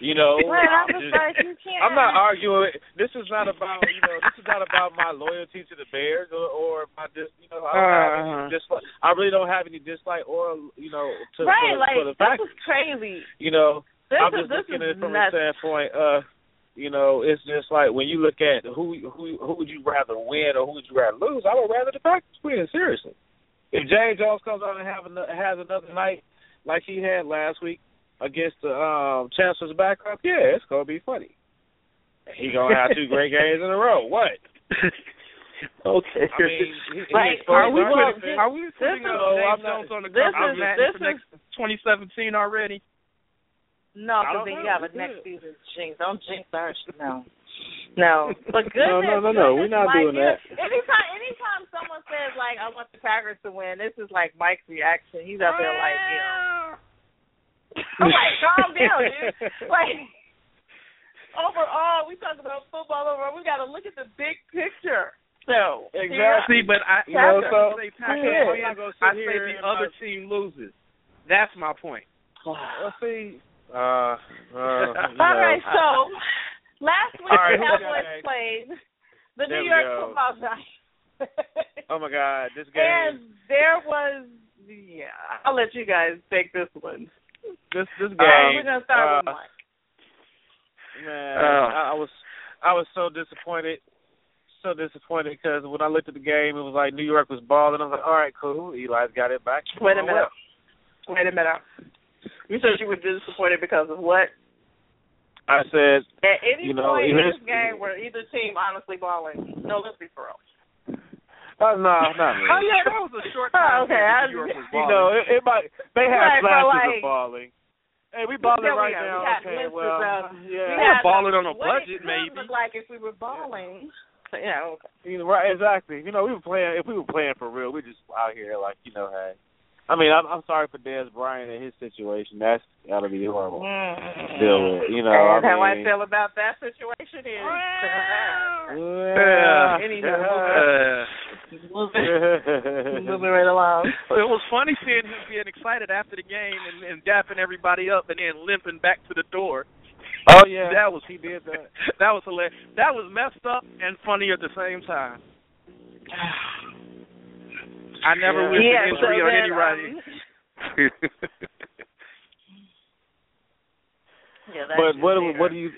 You know, well, I was just, like, you can't. I'm not arguing. This is not about you know. This is not about my loyalty to the Bears or, or my dis. You know, I, don't uh, have any dislike. I really don't have any dislike or you know to, right, for, like, for the fact. This is crazy. You know, this I'm just is, looking at it from nuts. a standpoint. Uh, you know, it's just like when you look at who who who would you rather win or who would you rather lose. I would rather the Packers win. Seriously, if James Jones comes out and have another, has another night like he had last week. Against the um, Chancellor's backup, yeah, it's gonna be funny. He gonna have two great games in a row. What? Okay. I mean, he, like, he are we going? Are we putting up James Jones on the cover for next twenty seventeen already? No, because then you have a next season jinx. Don't jinx our no. No, but goodness, no, no, no, no. Goodness, we're not like, doing that. Anytime, anytime someone says like, "I want the Packers to win," this is like Mike's reaction. He's up there like, you know. I'm like, calm down, dude. Like, overall, we talk about football overall. We got to look at the big picture. So exactly, but I, you know, so I say the other team loses. That's my point. Let's see. Uh, uh, all right, so last week the Cowboys played the New York Football Giants. Oh my God, this game! And there was, yeah. I'll let you guys take this one. This this game. Uh, we're gonna start uh, with Mike. Man, uh, I, I was I was so disappointed, so disappointed because when I looked at the game, it was like New York was balling. I was like, all right, cool. Eli's got it back. Wait a minute. Well. Wait a minute. You said you were disappointed because of what? I said at any you point know, in this game where either team honestly balling. No, let's be for real. Uh, no, not really. Oh, yeah, that was a short time. Oh, okay. I, New York was balling. You know, it, it might, they had flashes like, of balling. Hey, we balling yeah, right we now. We okay, well, yeah. We, we were balling on a budget, maybe. What it could look like if we were balling you know. You know, right, exactly. You know, we were playing. If we were playing for real, we just out here like, you know, hey. I mean, I'm, I'm sorry for Dez Bryant and his situation. That's got to be horrible. Mm-hmm. Deal with, you know. That's I how mean. I feel about that situation is. Yeah. Anywho. Moving right along. It was funny seeing him being excited after the game and, and dapping everybody up and then limping back to the door. Oh, yeah. That was, he did that. That was hilarious. That was messed up and funny at the same time. I never yeah. wish yeah, an injury so on anybody. yeah, but what do, what do you?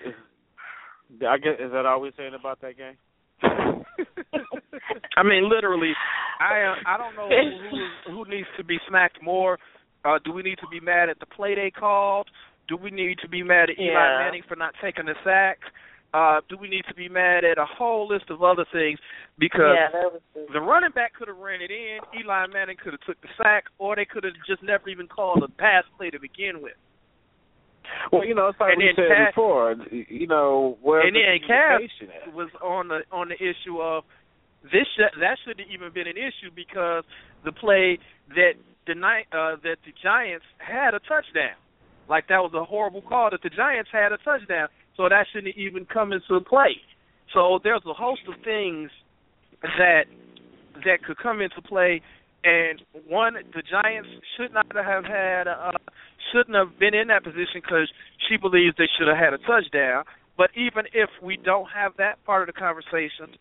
I guess is that all we're saying about that game? I mean, literally, I uh, I don't know who, who needs to be smacked more. Uh, do we need to be mad at the play they called? Do we need to be mad at Eli yeah. Manning for not taking the sack? Uh, do we need to be mad at a whole list of other things? Because yeah, the running back could have ran it in, Eli Manning could have took the sack, or they could have just never even called a pass play to begin with. Well, you know, it's like and we said Cass, before, you know, where and the then Cass was on the on the issue of this sh- that shouldn't even been an issue because the play that the night uh, that the Giants had a touchdown, like that was a horrible call that the Giants had a touchdown. So that shouldn't even come into play. So there's a host of things that that could come into play, and one, the Giants should not have had, uh, shouldn't have been in that position because she believes they should have had a touchdown. But even if we don't have that part of the conversation,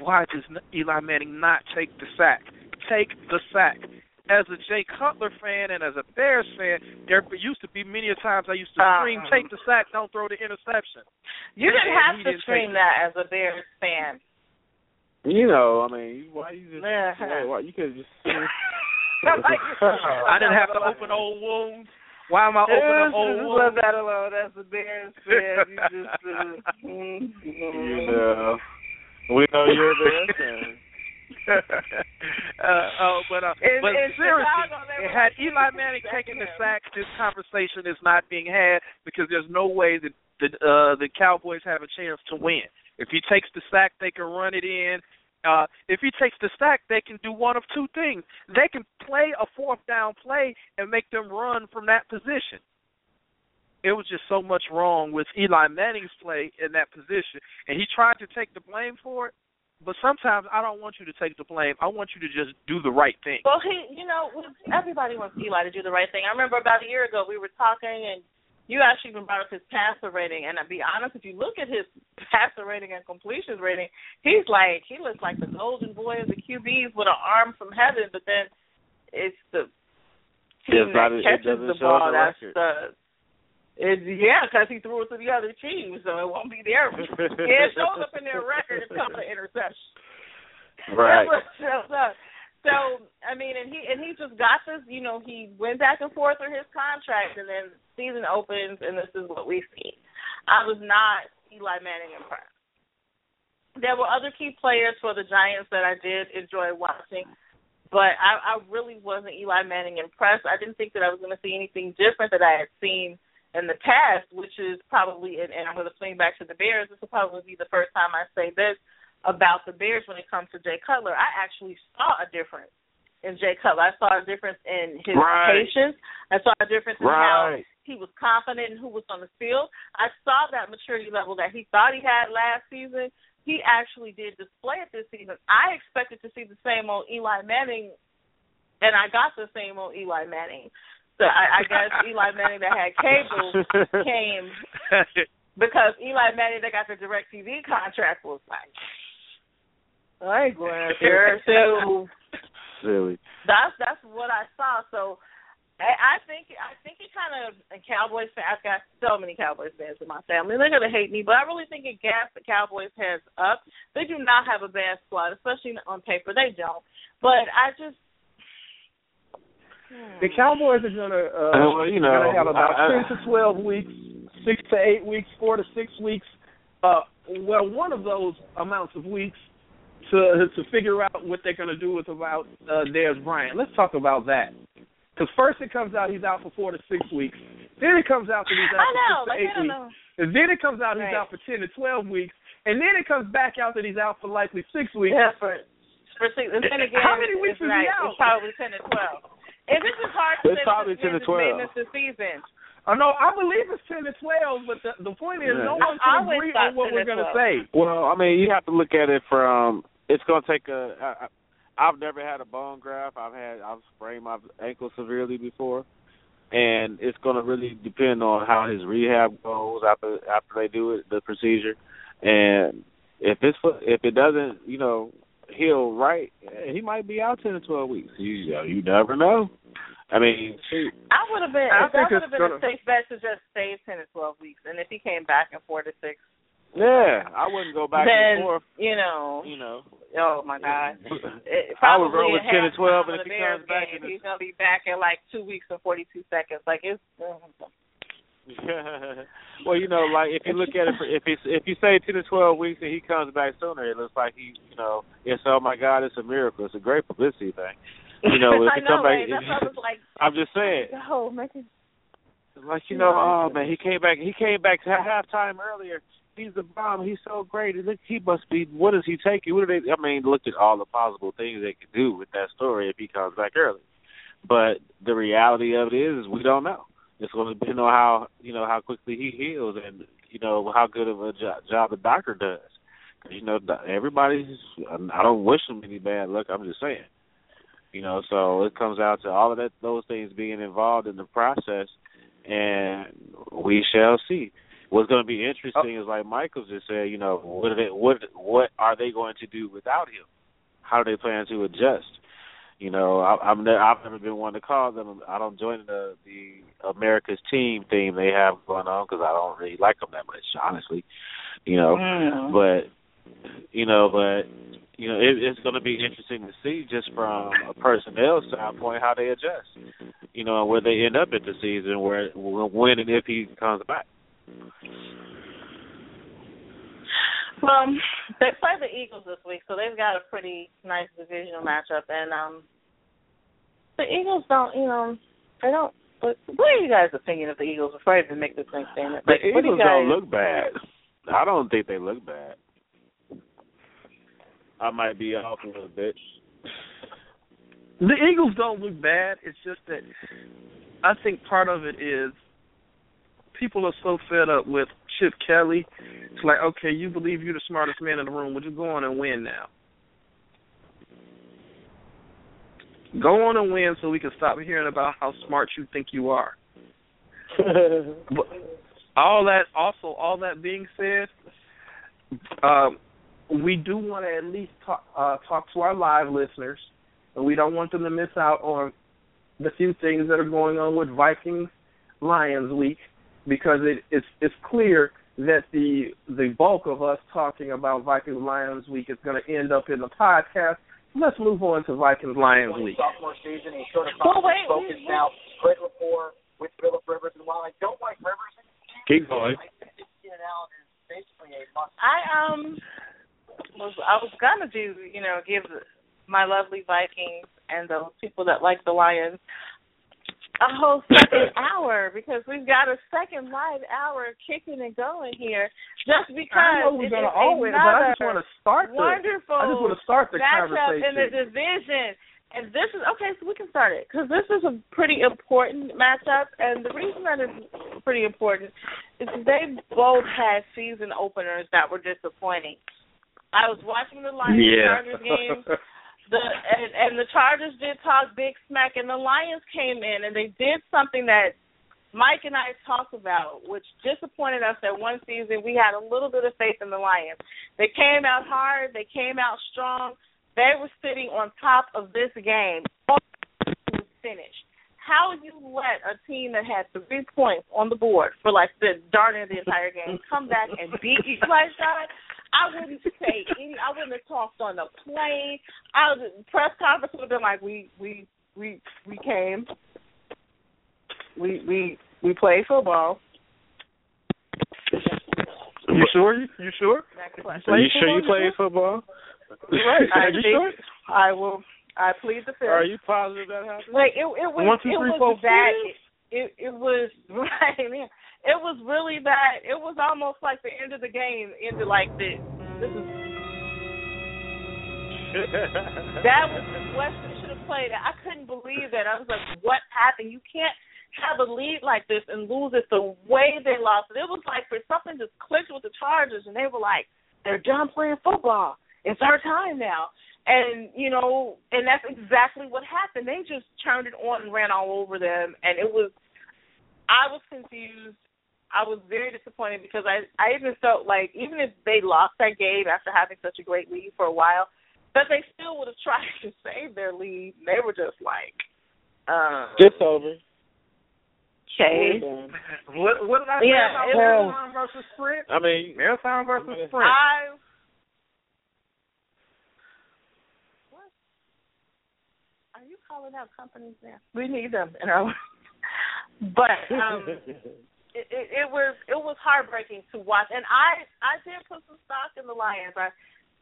why does Eli Manning not take the sack? Take the sack. As a Jay Cutler fan and as a Bears fan, there used to be many times I used to scream, um, take the sack, don't throw the interception. You didn't have to didn't scream that as a Bears fan. You know, I mean, why you just, why, why, you could just. I didn't have to open old wounds. Why am I opening up old wounds? Love that alone. That's a Bears fan. You just, uh, you know, we know you're a Bears fan. uh, uh, but uh, it, but seriously, had Eli Manning taken the sack, this conversation is not being had because there's no way that the uh, the Cowboys have a chance to win. If he takes the sack, they can run it in. Uh, if he takes the sack, they can do one of two things. They can play a fourth down play and make them run from that position. It was just so much wrong with Eli Manning's play in that position, and he tried to take the blame for it. But sometimes I don't want you to take the blame. I want you to just do the right thing. Well, he, you know, everybody wants Eli to do the right thing. I remember about a year ago we were talking, and you actually even brought up his passer rating. And to be honest, if you look at his passer rating and completion rating, he's like he looks like the golden boy of the Q Bs with an arm from heaven. But then it's the team that catches the ball. That's the It's, yeah, because he threw it to the other team, so it won't be there. It shows up in their record as kind of interception. Right. So, I mean, and he and he just got this, you know, he went back and forth through his contract, and then season opens, and this is what we see. I was not Eli Manning impressed. There were other key players for the Giants that I did enjoy watching, but I, I really wasn't Eli Manning impressed. I didn't think that I was going to see anything different that I had seen in the past, which is probably, and I'm going to swing back to the Bears, this will probably be the first time I say this about the Bears when it comes to Jay Cutler. I actually saw a difference in Jay Cutler. I saw a difference in his right. patience. I saw a difference right. in how he was confident in who was on the field. I saw that maturity level that he thought he had last season. He actually did display it this season. I expected to see the same old Eli Manning, and I got the same old Eli Manning. So I, I guess Eli Manning that had cable came because Eli Manning that got the DirecTV contract was like, I ain't going out there. So silly. That's that's what I saw. So I, I think I think it kind of a Cowboys fan. I've got so many Cowboys fans in my family. They're gonna hate me, but I really think it gaps the Cowboys heads up. They do not have a bad squad, especially on paper. They don't. But I just. The Cowboys are going to uh, well, you know, have about I, I, ten to twelve weeks, six to eight weeks, four to six weeks, uh, well, one of those amounts of weeks to to figure out what they're going to do with about uh, Dez Bryant. Let's talk about that. Because first it comes out he's out for four to six weeks. Then it comes out that he's out I for know, six to eight weeks. And then it comes out right. he's out for ten to twelve weeks. And then it comes back out that he's out for likely six weeks. Yeah, for, for six. And then again, how many weeks is like, he out? It's probably ten to twelve. And this is hard to it's probably ten to twelve. This season. I know. I believe it's ten to twelve, but the, the point is, yeah. no one can agree on what we're going to say. Well, I mean, you have to look at it from. It's going to take a. I, I've never had a bone graft. I've had. I've sprained my ankle severely before, and it's going to really depend on how his rehab goes after after they do it, the procedure, and if it's if it doesn't, you know. He'll right. He might be out ten to twelve weeks. You you never know. I mean, shoot. I would have been. I that would have been gonna, a safe bet to just stay ten to twelve weeks. And if he came back in four to six, yeah, I wouldn't go back then, and forth. You know, you know. Oh my God. It, I would roll with ten to twelve, and if he comes back, game, in he's gonna be back in like two weeks and forty two seconds. Like it's. Uh, well, you know, like if you look at it, if it's, if you say ten to twelve weeks and he comes back sooner, it looks like he, you know, it's oh my God, it's a miracle. It's a great publicity thing, you know. If I know, come back, that's it, I was like, I'm just saying. No, man. Like you know, oh man, he came back. He came back to halftime earlier. He's the bomb. He's so great. He must be. What does he take you? What do they? I mean, look at all the possible things they could do with that story if he comes back early. But the reality of it is, is we don't know. It's going to depend on how, you know, how quickly he heals and, you know, how good of a job, job the doctor does. You know, everybody's, I don't wish them any bad luck, I'm just saying. You know, so it comes out to all of that, those things being involved in the process, and we shall see. What's going to be interesting oh. is, like Michael just said, you know, what are they, what, what are they going to do without him? How do they plan to adjust? You know, I, I'm ne- I've never been one to call them. I don't join the, the America's team theme they have going on because I don't really like them that much, honestly. You know, mm. but you know, but you know, it, it's going to be interesting to see just from a personnel standpoint how they adjust. You know, and where they end up at the season, where when and if he comes back. Well, they play the Eagles this week, so they've got a pretty nice divisional matchup. And um, the Eagles don't, you know, they don't. But what are you guys' opinion of the Eagles before I even make this next statement? Like, the Eagles do don't look bad. I don't think they look bad. I might be off a little bit. The Eagles don't look bad. It's just that I think part of it is people are so fed up with Chip Kelly. It's like, okay, you believe you're the smartest man in the room. Would you go on and win now? Go on and win so we can stop hearing about how smart you think you are. But all that, also, all that being said, uh, we do want to at least talk, uh, talk to our live listeners, and we don't want them to miss out on the few things that are going on with Vikings Lions Week. Because it, it's it's clear that the the bulk of us talking about Vikings Lions Week is going to end up in the podcast. Let's move on to Vikings Lions Week. Sophomore season, he's sort of well, wait, focused wait, wait. now. Great rapport with Phillip Rivers, and while I don't like Rivers, keep going. I um was I was gonna do you know give my lovely Vikings and those people that like the Lions a whole second hour because we've got a second live hour kicking and going here. Just because I know we're going to always, but I just want to start the I just want to start the conversation in the division, and this is okay. So we can start it because this is a pretty important matchup, and the reason that it's pretty important is they both had season openers that were disappointing. I was watching the Lions yeah. Chargers game. The, and, and the Chargers did talk big smack, and the Lions came in, and they did something that Mike and I talked about, which disappointed us that one season we had a little bit of faith in the Lions. They came out hard. They came out strong. They were sitting on top of this game. All was finished. How you let a team that had three points on the board for, like, the darn near the entire game come back and beat you like that? I wouldn't say any. I wouldn't have talked on the plane. I would, press conference would have been like, we we we we came, we we we played football. You sure? You, you sure? Are you sure you played football? Right. Are you sure? I will. I plead the fifth. Are you positive that happened? Like it, it was. One, two, three, four, five. It, it was right. Man. it was really that. It was almost like the end of the game ended like this. This is that was Western should have played it. I couldn't believe that. I was like, what happened? You can't have a lead like this and lose it the way they lost it. It was like for something just clicked with the Chargers, and they were like, they're done playing football. It's our time now. And, you know, and that's exactly what happened. They just turned it on and ran all over them. And it was, I was confused. I was very disappointed because I, I even felt like even if they lost that game after having such a great lead for a while, that they still would have tried to save their lead. They were just like, um, it's over. Okay. What, what did I say yeah, about marathon versus sprint? I mean, marathon versus I mean, sprint. I, what? Are you calling out companies now? We need them in our. But um, it, it, it was it was heartbreaking to watch, and I, I did put some stock in the Lions. I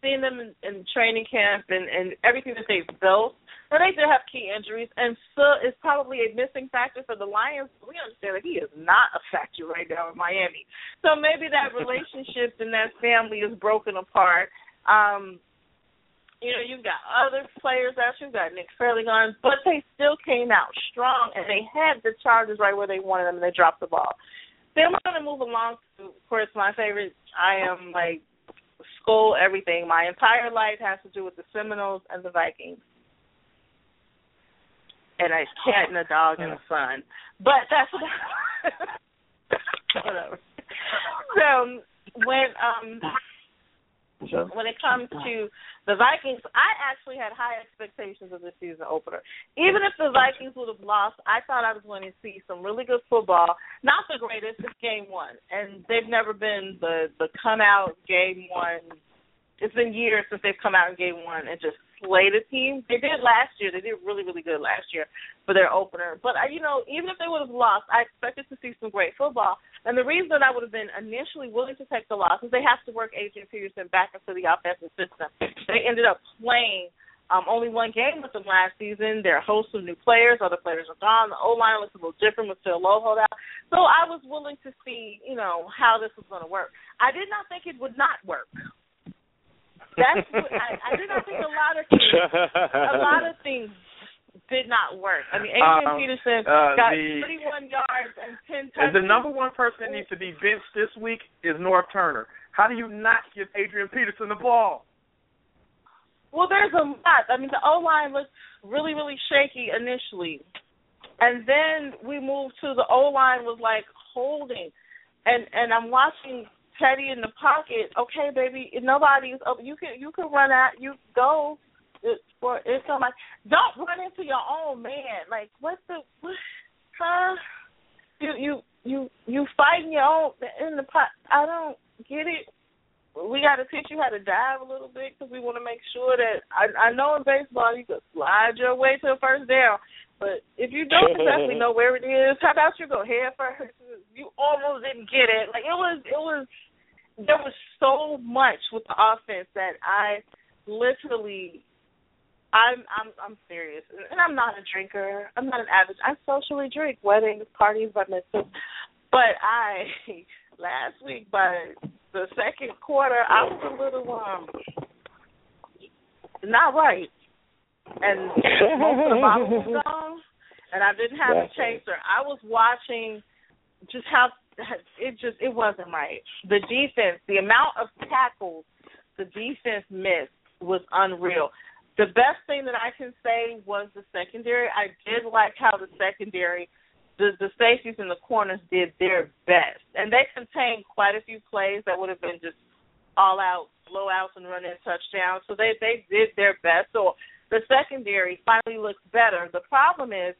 seen them in, in training camp and, and everything that they've built. Now, they did have key injuries, and so is probably a missing factor for the Lions. We understand that he is not a factor right now in Miami. So maybe that relationship and that family is broken apart. Um, you know, you've got other players out. You've got Nick Fairley gone, but they still came out strong, and they had the Chargers right where they wanted them, and they dropped the ball. Then we're going to move along to, of course, my favorite. I am, like, school, everything. My entire life has to do with the Seminoles and the Vikings. And a cat and a dog and a son. But that's whatever. So when um when it comes to the Vikings, I actually had high expectations of this season opener. Even if the Vikings would have lost, I thought I was going to see some really good football. Not the greatest, it's game one. And they've never been the, the come-out game one. It's been years since they've come out in game one and just slayed a team. They did last year. They did really, really good last year for their opener. But, you know, even if they would have lost, I expected to see some great football. And the reason that I would have been initially willing to take the loss is they have to work Adrian Peterson back into the offensive system. They ended up playing um, only one game with them last season. They're a host of new players. Other players are gone. The O-line looks a little different with still low holdout. So I was willing to see, you know, how this was going to work. I did not think it would not work. That's what I, I did not think a lot of things, a lot of things did not work. I mean, Adrian um, Peterson uh, got the, thirty-one yards and ten touchdowns. The number one person that needs to be benched this week is Norv Turner. How do you not give Adrian Peterson the ball? Well, there's a lot. I mean, the O-line looked really, really shaky initially. And then we moved to the O-line was like holding. And, and I'm watching – Teddy in the pocket, okay, baby. Nobody's open. You can you can run out. You go for it's like don't run into your own man. Like what's the what, huh? You you you you fighting your own in the pot. I don't get it. We got to teach you how to dive a little bit because we want to make sure that I, I know in baseball you can slide your way to a first down, but if you don't exactly know where it is, how about you go head first? You almost didn't get it. Like it was it was. There was so much with the offense that I literally, I'm I'm I'm serious, and I'm not a drinker. I'm not an average. I socially drink weddings, parties, but but I last week by the second quarter I was a little um not right, and most of the bottles was gone, and I didn't have a chaser. I was watching just how. It just it wasn't right. The defense, the amount of tackles the defense missed was unreal. The best thing that I can say was the secondary. I did like how the secondary, the, the safeties and the corners did their best, and they contained quite a few plays that would have been just all out blowouts and run-in touchdowns. So they they did their best. So the secondary finally looks better. The problem is,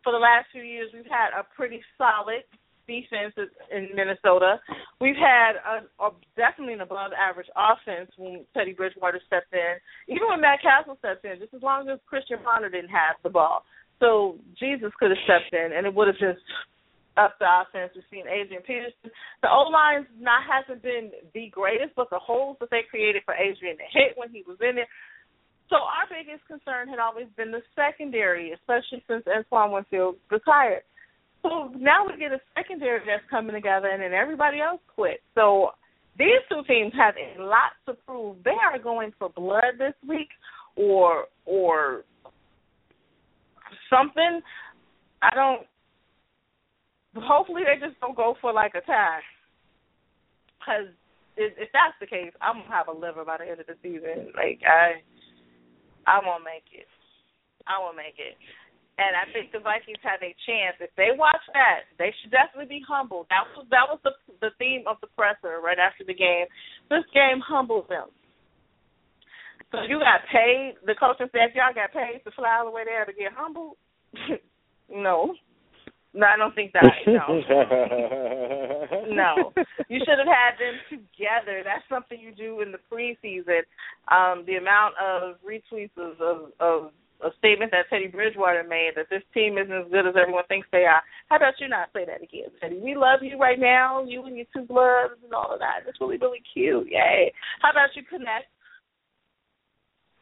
for the last few years, we've had a pretty solid defense in Minnesota. We've had a, a, definitely an above-average offense when Teddy Bridgewater stepped in. Even when Matt Castle stepped in, just as long as Christian Ponder didn't have the ball. So Jesus could have stepped in, and it would have just upped the offense. We've seen Adrian Peterson. The O-line not hasn't been the greatest, but the holes that they created for Adrian to hit when he was in it. So our biggest concern had always been the secondary, especially since Antoine Winfield retired. So now we get a secondary that's coming together, and then everybody else quit. So these two teams have a lot to prove. They are going for blood this week or or something. I don't – hopefully they just don't go for, like, a tie. Because if that's the case, I'm going to have a liver by the end of the season. Like, I I won't make it. I won't make it. And I think the Vikings have a chance. If they watch that, they should definitely be humbled. That was that was the the theme of the presser right after the game. This game humbles them. So you got paid. The coaching staff, y'all got paid to fly all the way there to get humbled? No. No, I don't think that. No. No. You should have had them together. That's something you do in the preseason. Um, the amount of retweets of, of, of a statement that Teddy Bridgewater made that this team isn't as good as everyone thinks they are. How about you not say that again, Teddy? We love you right now, you and your two gloves and all of that. It's really, really cute. Yay. How about you connect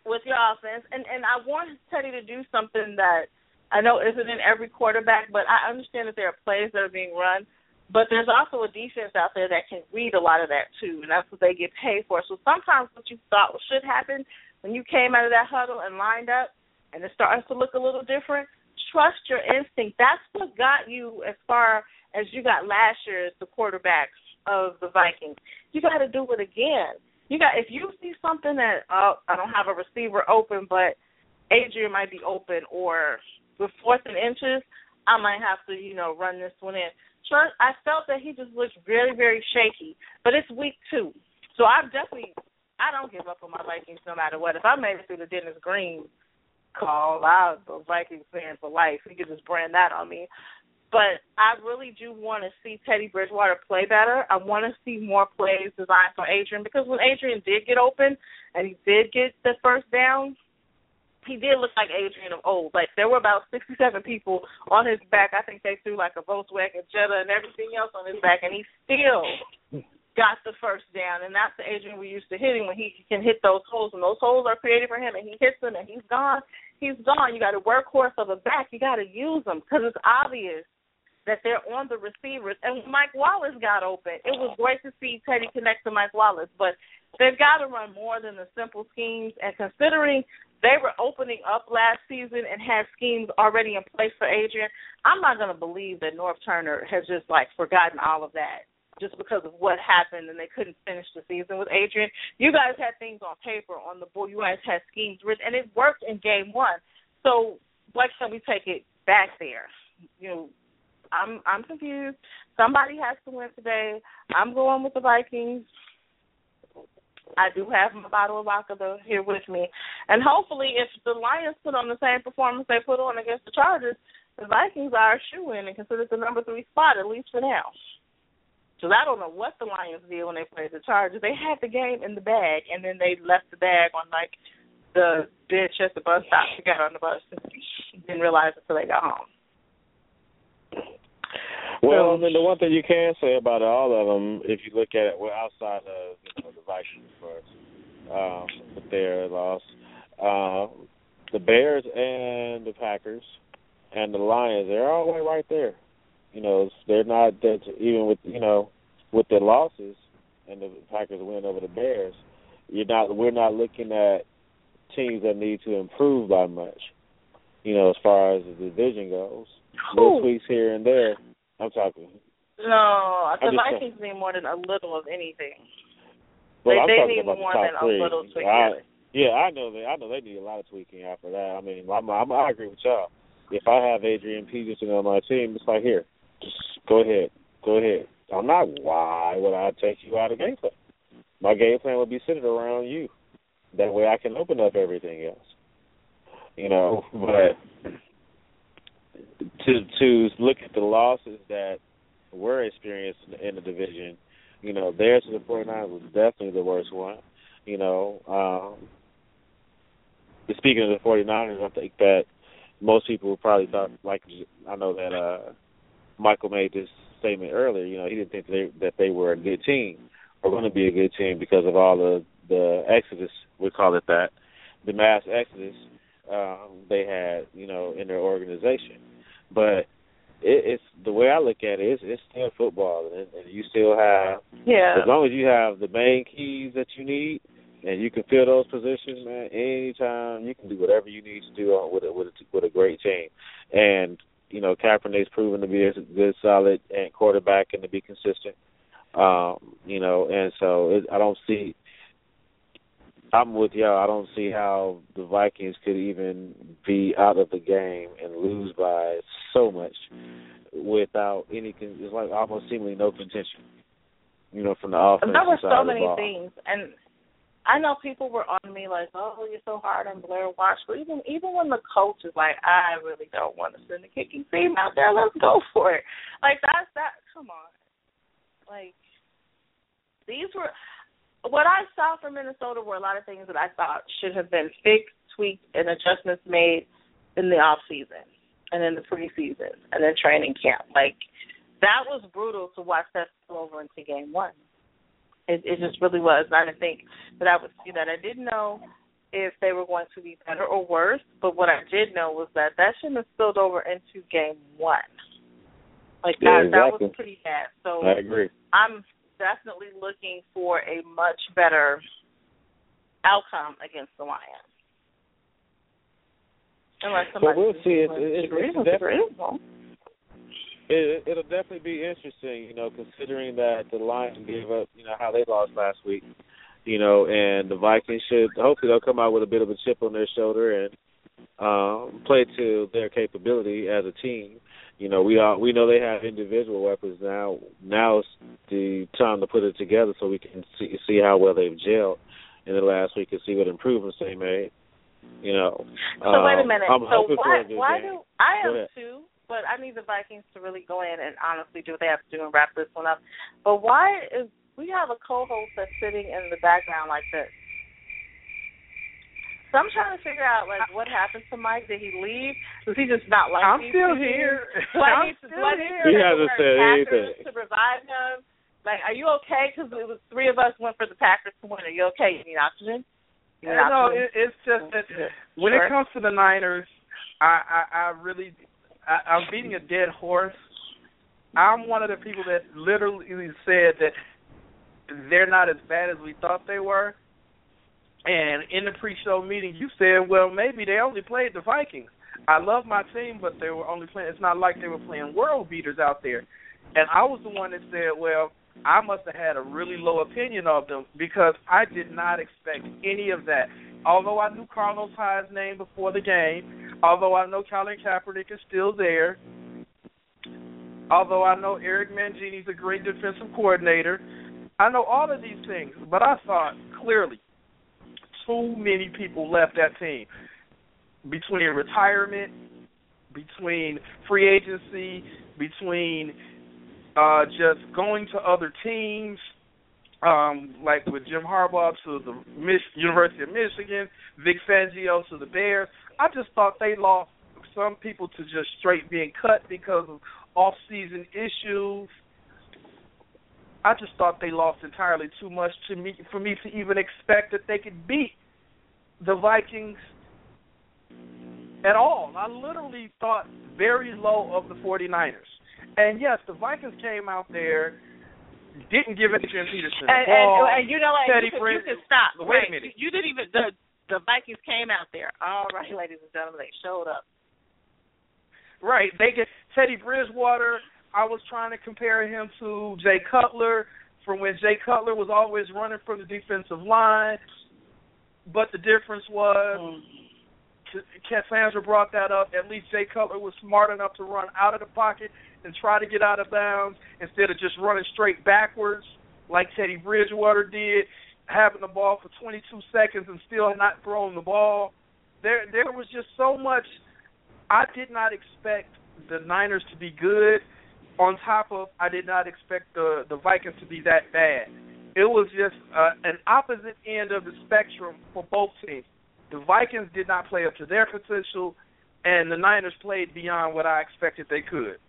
with your offense? And, and I want Teddy to do something that I know isn't in every quarterback, but I understand that there are plays that are being run. But there's also a defense out there that can read a lot of that, too, and that's what they get paid for. So sometimes what you thought should happen when you came out of that huddle and lined up, and it starts to look a little different, trust your instinct. That's what got you as far as you got last year as the quarterbacks of the Vikings. You got to do it again. You got if you see something that, oh, I don't have a receiver open, but Adrian might be open, or with fourth and inches, I might have to, you know, run this one in. Trust, I felt that he just looked very, very shaky, but it's week two. So I definitely, I don't give up on my Vikings no matter what. If I made it through the Dennis Green call out the Vikings fan for life. He could just brand that on me. But I really do want to see Teddy Bridgewater play better. I want to see more plays designed for Adrian because when Adrian did get open and he did get the first down, he did look like Adrian of old. Like, there were about sixty-seven people on his back. I think they threw like a Volkswagen Jetta and everything else on his back, and he still got the first down, and that's the Adrian we used to hitting when he can hit those holes, and those holes are created for him, and he hits them, and he's gone. He's gone. You got a workhorse of a back. You got to use them because it's obvious that they're on the receivers. And Mike Wallace got open. It was great to see Teddy connect to Mike Wallace, but they've got to run more than the simple schemes, and considering they were opening up last season and had schemes already in place for Adrian, I'm not going to believe that Norv Turner has just, like, forgotten all of that just because of what happened and they couldn't finish the season with Adrian. You guys had things on paper, on the board. You guys had schemes written, and it worked in game one. So why can't we take it back there? You know, I'm I'm confused. Somebody has to win today. I'm going with the Vikings. I do have my bottle of vodka here with me. And hopefully if the Lions put on the same performance they put on against the Chargers, the Vikings are a shoo-in and considered the number three spot, at least for now. So I don't know what the Lions did when they played the Chargers. They had the game in the bag, and then they left the bag on, like, the bench at the bus stop to get on the bus. Didn't realize it until they got home. Well, so, I mean, the one thing you can say about all of them, if you look at it, well, outside of, you know, the Vikings first, um, with their loss, uh, the Bears and the Packers and the Lions, they're all the way right there. You know, they're not that even with, you know, with their losses and the Packers win over the Bears, you're not we're not looking at teams that need to improve by much, you know, as far as the division goes. Little tweaks here and there. I'm talking. No, the Vikings need more than a little of anything. Well, like, they need more the than three. a little tweaking. I, yeah, I know they I know they need a lot of tweaking after that. I mean, I'm, I'm, I agree with y'all. If I have Adrian Peterson on my team, it's like, here, just go ahead, go ahead. I'm not, why would I take you out of game plan? My game plan would be centered around you. That way I can open up everything else. You know, but to to look at the losses that were experienced in the division, you know, theirs to the forty-niners was definitely the worst one. You know, um, speaking of the forty-niners, I think that most people probably thought, like, I know that uh, Michael made this statement earlier, you know, he didn't think that they, that they were a good team or going to be a good team because of all the, the exodus, we call it that, the mass exodus um, they had, you know, in their organization. But It, it's the way I look at it. It's, it's still football, and, and you still have. Yeah. As long as you have the main keys that you need, and you can fill those positions, man. Anytime you can do whatever you need to do on, with a, with a, with a great team, and you know Kaepernick's proven to be a good, solid, and quarterback, and to be consistent. Um, you know, and so it, I don't see. I'm with y'all. I don't see how the Vikings could even be out of the game and lose by so much without any. It's like almost seemingly no contention, you know, from the offense. There were so many things, and I know people were on me like, "Oh, you're so hard on Blair Watch." But even even when the coach is like, "I really don't want to send a kicking team out there. Let's go for it." Like that's that. Come on, like these were. What I saw from Minnesota were a lot of things that I thought should have been fixed, tweaked, and adjustments made in the off season and in the preseason and in training camp. Like, that was brutal to watch that spill over into game one. It, it just really was. I didn't think that I would see that. I didn't know if they were going to be better or worse, but what I did know was that that shouldn't have spilled over into game one. Like, yeah, that, exactly. That was pretty bad. So I agree. I'm definitely looking for a much better outcome against the Lions. Unless somebody well, we'll see. It, it, it's definitely, it, it'll definitely be interesting, you know, considering that the Lions gave up, you know, how they lost last week, you know, and the Vikings should, hopefully they'll come out with a bit of a chip on their shoulder and um, play to their capability as a team. You know, we all, we know they have individual weapons now. Now it's the time to put it together so we can see, see how well they've gelled in the last week and see what improvements they made. You know. So um, wait a minute. I'm so why why game. do I am too? But I need the Vikings to really go in and honestly do what they have to do and wrap this one up. But why is we have a co-host that's sitting in the background like this? So I'm trying to figure out, like, what happened to Mike? Did he leave? Does he just not like I'm still here. I'm still here. He hasn't said anything. To revive him. Like, are you okay? Because it was three of us went for the Packers to win. Are you okay? You need oxygen? You need yeah, oxygen? No, it, it's just that when sure. it comes to the Niners, I, I, I really, I, I'm beating a dead horse. I'm one of the people that literally said that they're not as bad as we thought they were. And in the pre-show meeting, you said, well, maybe they only played the Vikings. I love my team, but they were only playing. It's not like they were playing world beaters out there. And I was the one that said, well, I must have had a really low opinion of them because I did not expect any of that. Although I knew Carlos Hyde's name before the game, although I know Colin Kaepernick is still there, although I know Eric Mangini's a great defensive coordinator, I know all of these things, but I thought clearly, too many people left that team. Between retirement, between free agency, between uh, just going to other teams, um, like with Jim Harbaugh to the Mich- University of Michigan, Vic Fangio to the Bears. I just thought they lost some people to just straight being cut because of off-season issues. I just thought they lost entirely too much to me for me to even expect that they could beat the Vikings at all. I literally thought very low of the forty-niners. And, yes, the Vikings came out there, didn't give it to Adrian Peterson. And, ball, and, and you know, like, Teddy you, could, you could stop. Wait right. a minute. You didn't even – the the Vikings came out there. All right, ladies and gentlemen, they showed up. Right. They get Teddy Bridgewater – I was trying to compare him to Jay Cutler from when Jay Cutler was always running from the defensive line. But the difference was, Cassandra brought that up, at least Jay Cutler was smart enough to run out of the pocket and try to get out of bounds instead of just running straight backwards like Teddy Bridgewater did, having the ball for twenty-two seconds and still not throwing the ball. There, there was just so much. I did not expect the Niners to be good. On top of, I did not expect the, the Vikings to be that bad. It was just uh, an opposite end of the spectrum for both teams. The Vikings did not play up to their potential, and the Niners played beyond what I expected they could.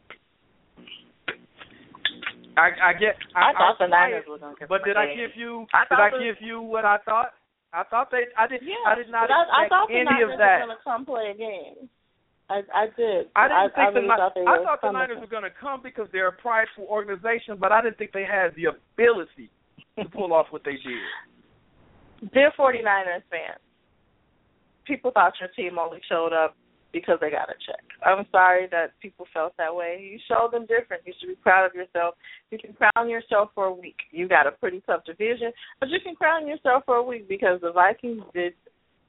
I, I get. I, I thought I, the Niners were going to get. But did I give you? I did I give you what I thought? I thought they. I did. Yeah, I did not expect I, I thought the any Niners of that. Were going to come play a game. I, I did. I didn't I, think I the Niners. Really I thought the Niners were going to come because they're a prideful organization, but I didn't think they had the ability to pull off what they did. Dear 49ers fans, people thought your team only showed up because they got a check. I'm sorry that people felt that way. You showed them different. You should be proud of yourself. You can crown yourself for a week. You got a pretty tough division, but you can crown yourself for a week because the Vikings did.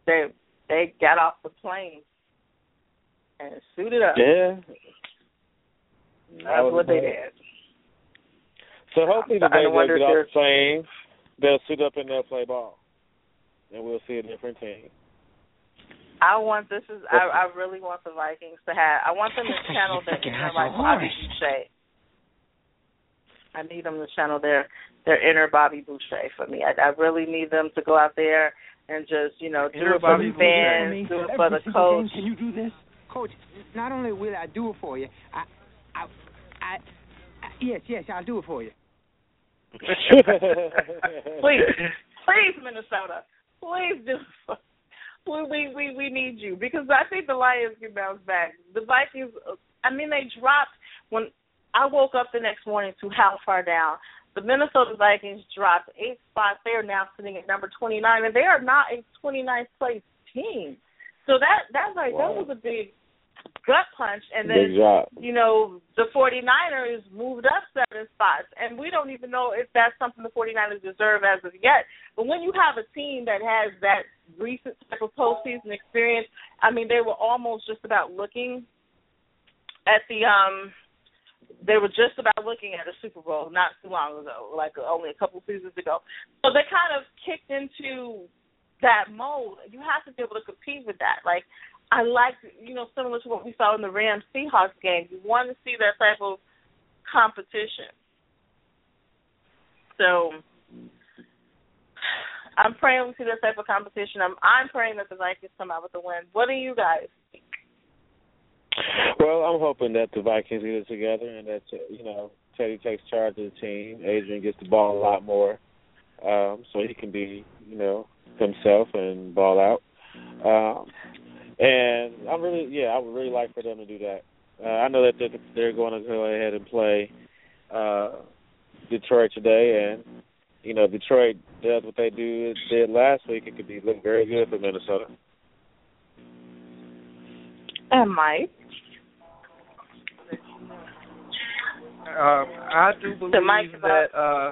They they got off the plane and suited up. Yeah, that's that what they did. So hopefully the day they get off the plane, they'll suit up and they'll play ball, and we'll see a different team. I want this is I, I really want the Vikings to have. I want them to channel their inner like Bobby Boucher. I need them to channel their their inner Bobby Boucher for me. I, I really need them to go out there and just you know do inner it for Bobby the fans, do it for every the coach. Game, can you do this, Coach? Not only will I do it for you, I, I, I, I yes, yes, I'll do it for you. Please, please, Minnesota, please do it for. We, we we we need you because I think the Lions can bounce back. The Vikings, I mean, they dropped when I woke up the next morning to how far down. The Minnesota Vikings dropped eight spots. They are now sitting at number twenty-nine, and they are not a twenty-ninth place team. So that that's like wow. that was a big gut punch. And then you know the 49ers moved up seven spots, and we don't even know if that's something the 49ers deserve as of yet. But when you have a team that has that recent type of postseason experience, I mean, they were almost just about looking at the um, they were just about looking at a Super Bowl not too long ago, like only a couple seasons ago. So they kind of kicked into that mold. You have to be able to compete with that. Like I like, you know, similar to what we saw in the Rams Seahawks game. You want to see that type of competition. So I'm praying we see this type of competition. I'm I'm praying that the Vikings come out with a win. What do you guys think? Well, I'm hoping that the Vikings get it together and that, you know, Teddy takes charge of the team. Adrian gets the ball a lot more um, so he can be, you know, himself and ball out. Um, and I'm really, yeah, I would really like for them to do that. Uh, I know that they're, they're going to go ahead and play uh, Detroit today and, you know, Detroit does what they do did last week. It could be look very good for Minnesota. And Mike, um, I do believe so Mike, that uh,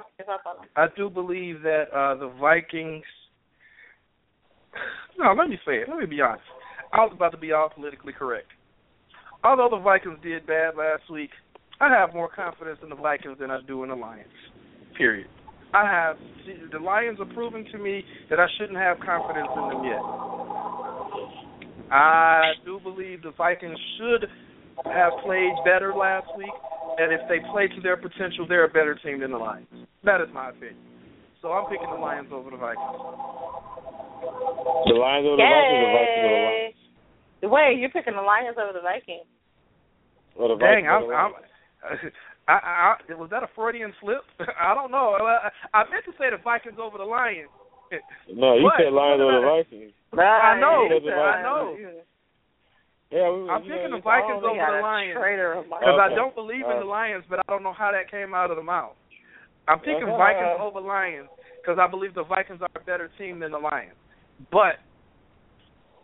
I do believe that uh, the Vikings. No, let me say it. Let me be honest. I was about to be all politically correct. Although the Vikings did bad last week, I have more confidence in the Vikings than I do in the Lions. Period. I have the Lions are proving to me that I shouldn't have confidence in them yet. I do believe the Vikings should have played better last week, and if they play to their potential, they're a better team than the Lions. That is my opinion. So I'm picking the Lions over the Vikings. The Lions over the Vikings, the Vikings over the Lions. Wait, you're picking the Lions over the Vikings? Or the Vikings Dang, I'm. Over the Lions. I'm I, I, was that a Freudian slip? I don't know. I, I meant to say the Vikings over the Lions. No, you but, said Lions over the Vikings. I know. I know. Yeah, we, I'm picking know, the Vikings over the Lions because okay. I don't believe in the Lions, but I don't know how that came out of the mouth. I'm picking Vikings over Lions because I believe the Vikings are a better team than the Lions. But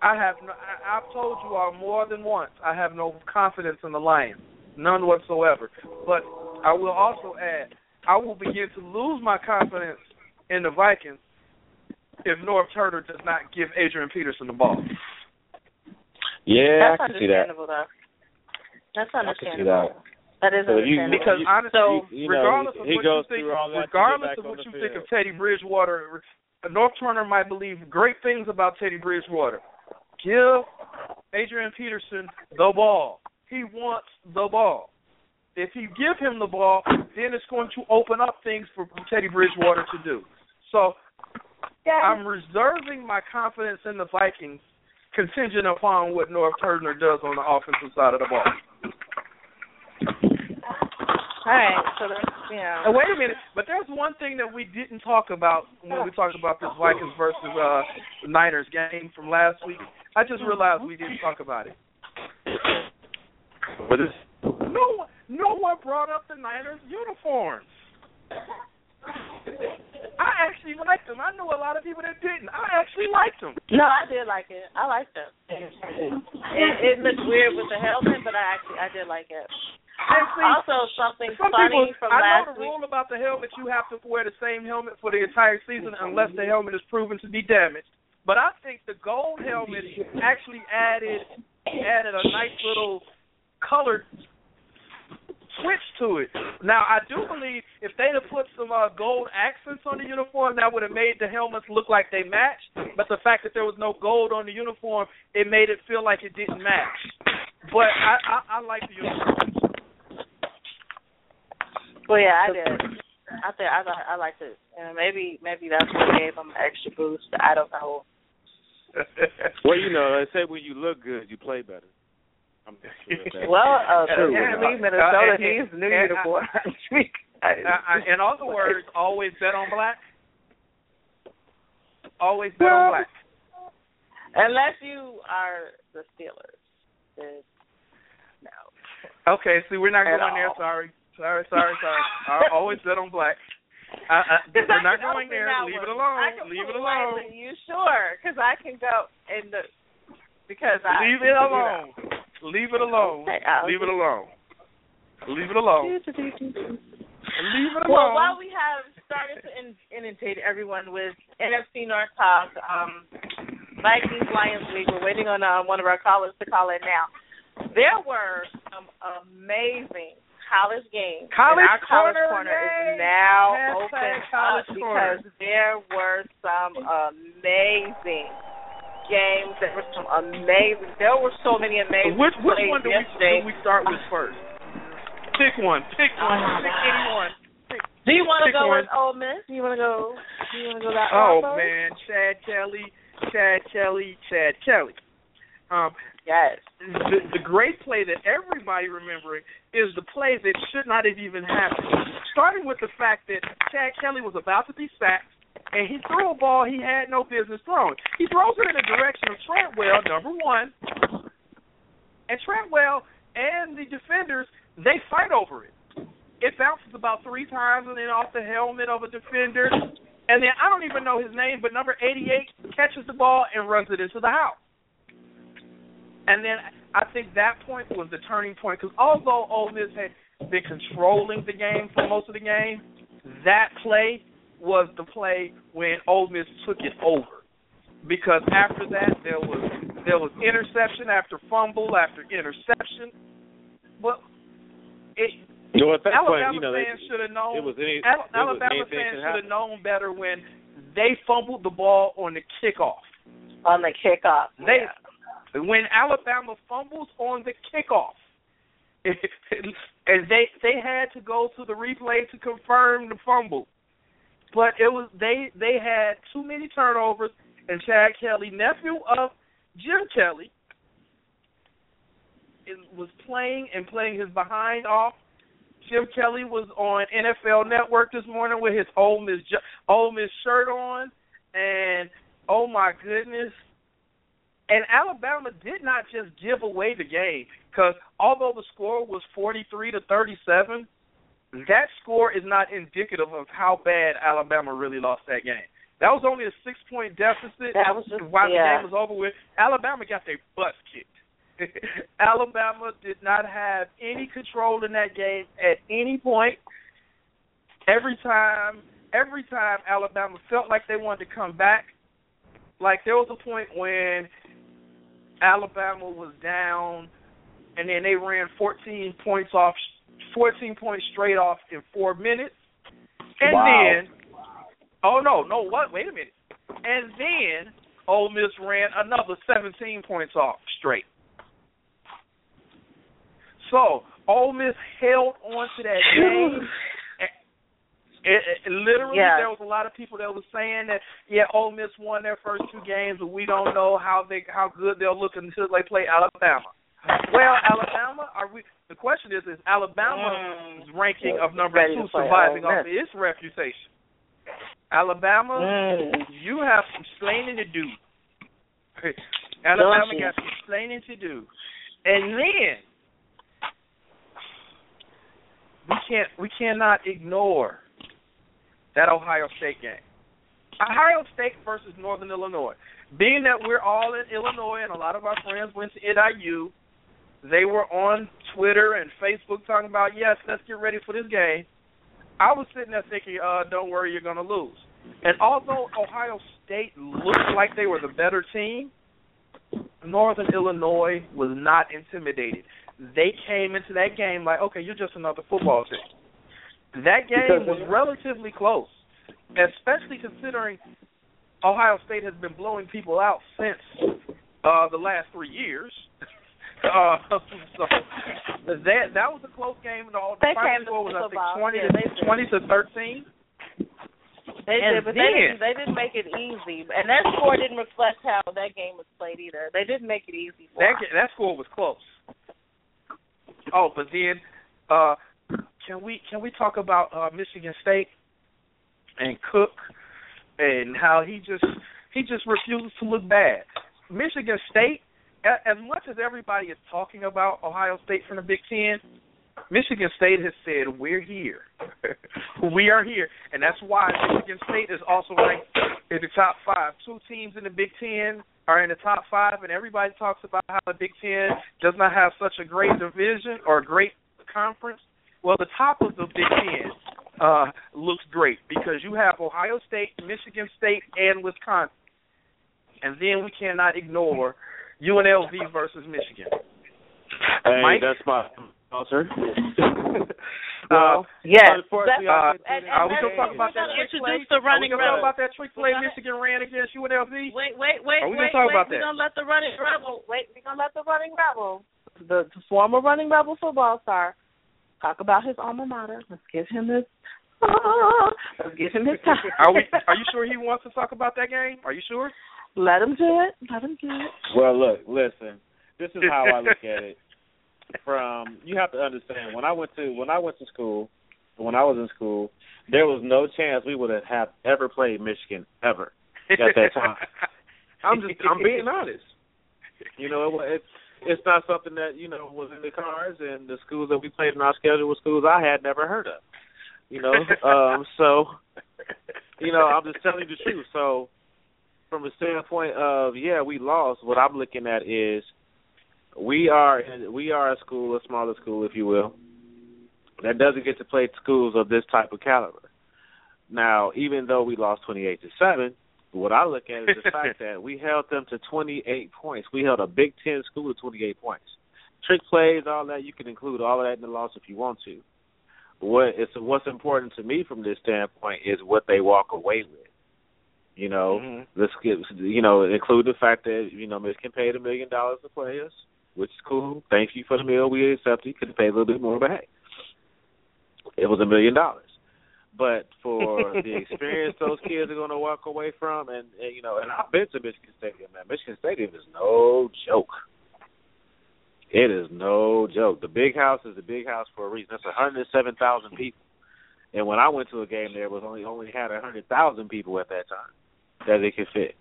I have no, I, I've told you all more than once I have no confidence in the Lions. None whatsoever. But I will also add, I will begin to lose my confidence in the Vikings if Norv Turner does not give Adrian Peterson the ball. Yeah, That's I can see that. Though. That's understandable. I can see that. That is so understandable. You, because you, honestly, so, you know, regardless of what you think, regardless of what you field. think of Teddy Bridgewater, Norv Turner might believe great things about Teddy Bridgewater. Give Adrian Peterson the ball. He wants the ball. If you give him the ball, then it's going to open up things for Teddy Bridgewater to do. So yeah. I'm reserving my confidence in the Vikings contingent upon what Norv Turner does on the offensive side of the ball. All right. So that's, yeah. Now, wait a minute. But there's one thing that we didn't talk about when we talked about this Vikings versus uh, Niners game from last week. I just realized we didn't talk about it. No, no one brought up the Niners uniforms. I actually liked them. I know a lot of people that didn't. I actually liked them. No, I did like it. I liked them. It, it looked weird with the helmet, but I actually I did like it. And see, also, something some funny people, from I last week. I know the week. rule about the helmet. You have to wear the same helmet for the entire season unless the helmet is proven to be damaged. But I think the gold helmet actually added added a nice little colored switch to it. Now, I do believe if they'd have put some uh, gold accents on the uniform, that would have made the helmets look like they matched. But the fact that there was no gold on the uniform, it made it feel like it didn't match. But I, I, I like the uniform. Well, yeah, I did. I think I like I liked it. You know, maybe maybe that's what gave them an extra boost. I don't know. Well, you know, they say when you look good, you play better. I'm sure well, uh, apparently Minnesota needs uh, new and uniform. I, I, I, in other words, always bet on black. Always bet well, on black. Unless you are the Steelers. Then no. Okay, see, we're not At going all. there. Sorry. Sorry, sorry, sorry. I always bet on black. I, I, we're not going there. Leave one. it alone. I can Leave it alone. Lightly. You sure? Because I can go in the because I leave it alone. Leave it alone. Leave it alone. Leave it alone. Leave it alone. Well, while we have started to in- inundate everyone with N F C North talk, um, Vikings Lions League, we're waiting on uh, one of our callers to call in now. There were some amazing college games. College our Corner, college corner is now open up because there were some amazing games. There were some amazing. There were so many amazing. Which, which plays one do yesterday. we do we start with first? Pick one. Pick one. Uh, pick anyone. Pick, do you want to go one. with Ole Miss? Do you want to go? Do you want to go that? Oh also? man, Chad Kelly, Chad Kelly, Chad Kelly. Um, yes. The, the great play that everybody remembering is the play that should not have even happened. Starting with the fact that Chad Kelly was about to be sacked, and he threw a ball he had no business throwing. He throws it in the direction of Treadwell, number one, and Treadwell and the defenders, they fight over it. It bounces about three times and then off the helmet of a defender, and then I don't even know his name, but number eighty-eight catches the ball and runs it into the house. And then I think that point was the turning point because although Ole Miss had been controlling the game for most of the game, that play was the play when Ole Miss took it over. Because after that, there was there was interception after fumble after interception. But it, you know, at that Alabama point, you know, fans should have known. It was any, Al- it Alabama was fans should have known better when they fumbled the ball on the kickoff. On the kickoff, they. Yeah. When Alabama fumbles on the kickoff, and they they had to go to the replay to confirm the fumble, but it was they they had too many turnovers, and Chad Kelly, nephew of Jim Kelly, was playing and playing his behind off. Jim Kelly was on N F L Network this morning with his Ole Miss Ole Miss shirt on, and oh my goodness. And Alabama did not just give away the game because although the score was forty-three to thirty-seven, that score is not indicative of how bad Alabama really lost that game. That was only a six-point deficit. That was just, while yeah. the game was over with, Alabama got their butts kicked. Alabama did not have any control in that game at any point. Every time, every time Alabama felt like they wanted to come back, like there was a point when Alabama was down, and then they ran fourteen points off, fourteen points straight off in four minutes, and wow. then, oh no, no what? Wait a minute, and then Ole Miss ran another seventeen points off straight. So Ole Miss held on to that game. It, it, literally, yeah. there was a lot of people that were saying that, yeah, Ole Miss won their first two games, but we don't know how they how good they'll look until they play Alabama. Well, Alabama, are we? The question is, is Alabama's mm. ranking of number two surviving off of its reputation? Alabama, mm. you have some explaining to do. Alabama got some explaining to do, and then we can't we cannot ignore that Ohio State game. Ohio State versus Northern Illinois. Being that we're all in Illinois and a lot of our friends went to N I U, they were on Twitter and Facebook talking about, yes, let's get ready for this game. I was sitting there thinking, uh, don't worry, you're going to lose. And although Ohio State looked like they were the better team, Northern Illinois was not intimidated. They came into that game like, okay, you're just another football team. That game was relatively close, especially considering Ohio State has been blowing people out since uh, the last three years. Uh, so that that was a close game. The final score was, I think, twenty yeah, to twenty to thirteen. They and did, but then, they, didn't, they didn't make it easy. And that score didn't reflect how that game was played either. They didn't make it easy for that. That score was close. Oh, but then uh, can we can we talk about uh, Michigan State and Cook and how he just he just refuses to look bad. Michigan State, as much as everybody is talking about Ohio State from the Big Ten, Michigan State has said, we're here. We are here. And that's why Michigan State is also ranked in the top five. Two teams in the Big Ten are in the top five, and everybody talks about how the Big Ten does not have such a great division or a great conference. Well, the top of the Big Ten uh, looks great because you have Ohio State, Michigan State, and Wisconsin. And then we cannot ignore U N L V versus Michigan. Hey, Mike? That's my... Oh, sir. well, uh, yes. Unfortunately, uh, and, and uh, we gonna talk about that trick play. The running Are we gonna talk about that trick play Michigan ran against U N L V? Wait, wait, wait, Are we wait. Gonna wait. We're gonna let the running rebel. Wait, we're gonna let the running rebel, the, the former running rebel football star, talk about his alma mater. Let's give him his. Ah, let's give him his time. Are we? Are you sure he wants to talk about that game? Are you sure? Let him do it. Let him do it. Well, look, listen. This is how I look at it. From you have to understand when I went to when I went to school, when I was in school, there was no chance we would have, have ever played Michigan ever at that time. I'm just I'm being honest. You know, it, it's it's not something that you know was in the cards, and the schools that we played in our schedule were schools I had never heard of. You know, um, so you know I'm just telling you the truth. So from the standpoint of yeah, we lost. What I'm looking at is. We are we are a school, a smaller school, if you will, that doesn't get to play schools of this type of caliber. Now, even though we lost twenty-eight to seven, what I look at is the fact that we held them to twenty-eight points. We held a Big Ten school to twenty-eight points. Trick plays, all that, you can include all of that in the loss if you want to. What it's what's important to me from this standpoint is what they walk away with. You know, mm-hmm. let's get, you know, include the fact that you know Michigan paid a million dollars to play us. Which is cool. Thank you for the meal. We accept you. Could have paid a little bit more, but hey, it was a million dollars. But for the experience those kids are going to walk away from, and, and you know, and I've been to Michigan Stadium, man. Michigan Stadium is no joke. It is no joke. The big house is the big house for a reason. That's one hundred seven thousand people. And when I went to a game there, it was only, only had one hundred thousand people at that time that it could fit.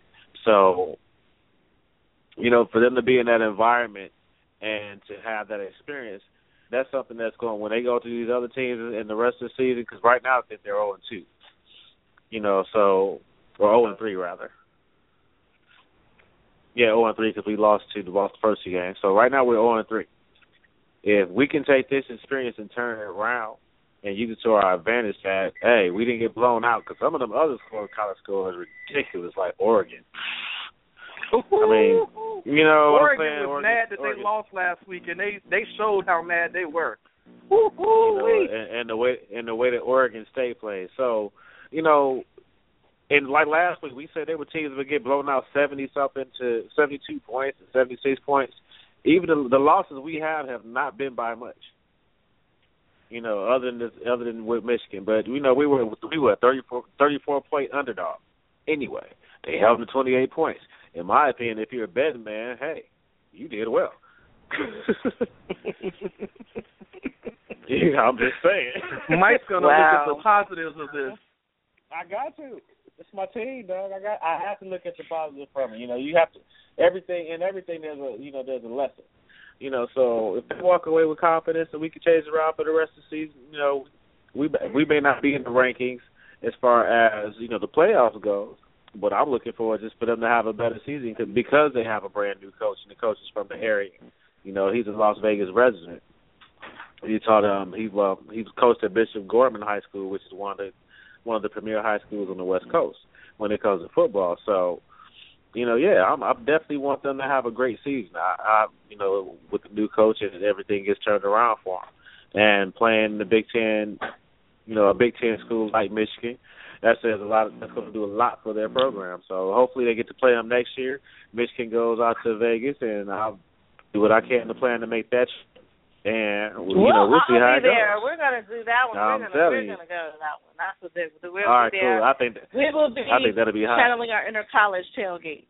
So, you know, for them to be in that environment, and to have that experience, that's something that's going when they go to these other teams in the rest of the season. Because right now, I think they're zero and two, you know, so or zero and three rather. Yeah, zero and three because we lost to the Boston first two games. So right now we're zero and three. If we can take this experience and turn it around and use it to our advantage, that hey, we didn't get blown out because some of them other score, college scores are ridiculous, like Oregon. I mean, you know, Oregon I'm saying, was Oregon, mad that Oregon. They lost last week, and they, they showed how mad they were. You know, and, and the way and the way that Oregon State plays. So, you know, and like last week, we said they were teams that would get blown out seventy something to seventy two points and seventy six points. Even the, the losses we have have not been by much. You know, other than this, other than with Michigan, but you know, we were we were a thirty-four point underdog. Anyway, they held them to twenty eight points. In my opinion, if you're a betting man, hey, you did well. Yeah, I'm just saying. Mike's gonna wow. look at the positives of this. I got to. It's my team, dog. I got. I have to look at the positives from it. You know, you have to. Everything and everything. There's a. You know, there's a lesson. You know, so if they walk away with confidence and we can chase around for the rest of the season, you know, we we may not be in the rankings as far as, you know, the playoffs goes. What I'm looking for is just for them to have a better season because they have a brand-new coach, and the coach is from the area. You know, he's a Las Vegas resident. He taught um he well he was coached at Bishop Gorman High School, which is one of the one of the premier high schools on the West Coast when it comes to football. So, you know, yeah, I'm I definitely want them to have a great season. I, I you know, with the new coach and everything gets turned around for them, and playing the Big Ten, you know, a Big Ten school like Michigan, that says a lot. That's going to do a lot for their program. So hopefully they get to play them next year. Michigan goes out to Vegas, and I'll do what I can to plan to make that. And, you know, we'll see how it goes. We're going to do that one. I'm telling you. We're going to go to that one. That's what they, we'll all right, be cool. I think, that, we will be I think that'll be hot. Settling our inner college tailgate.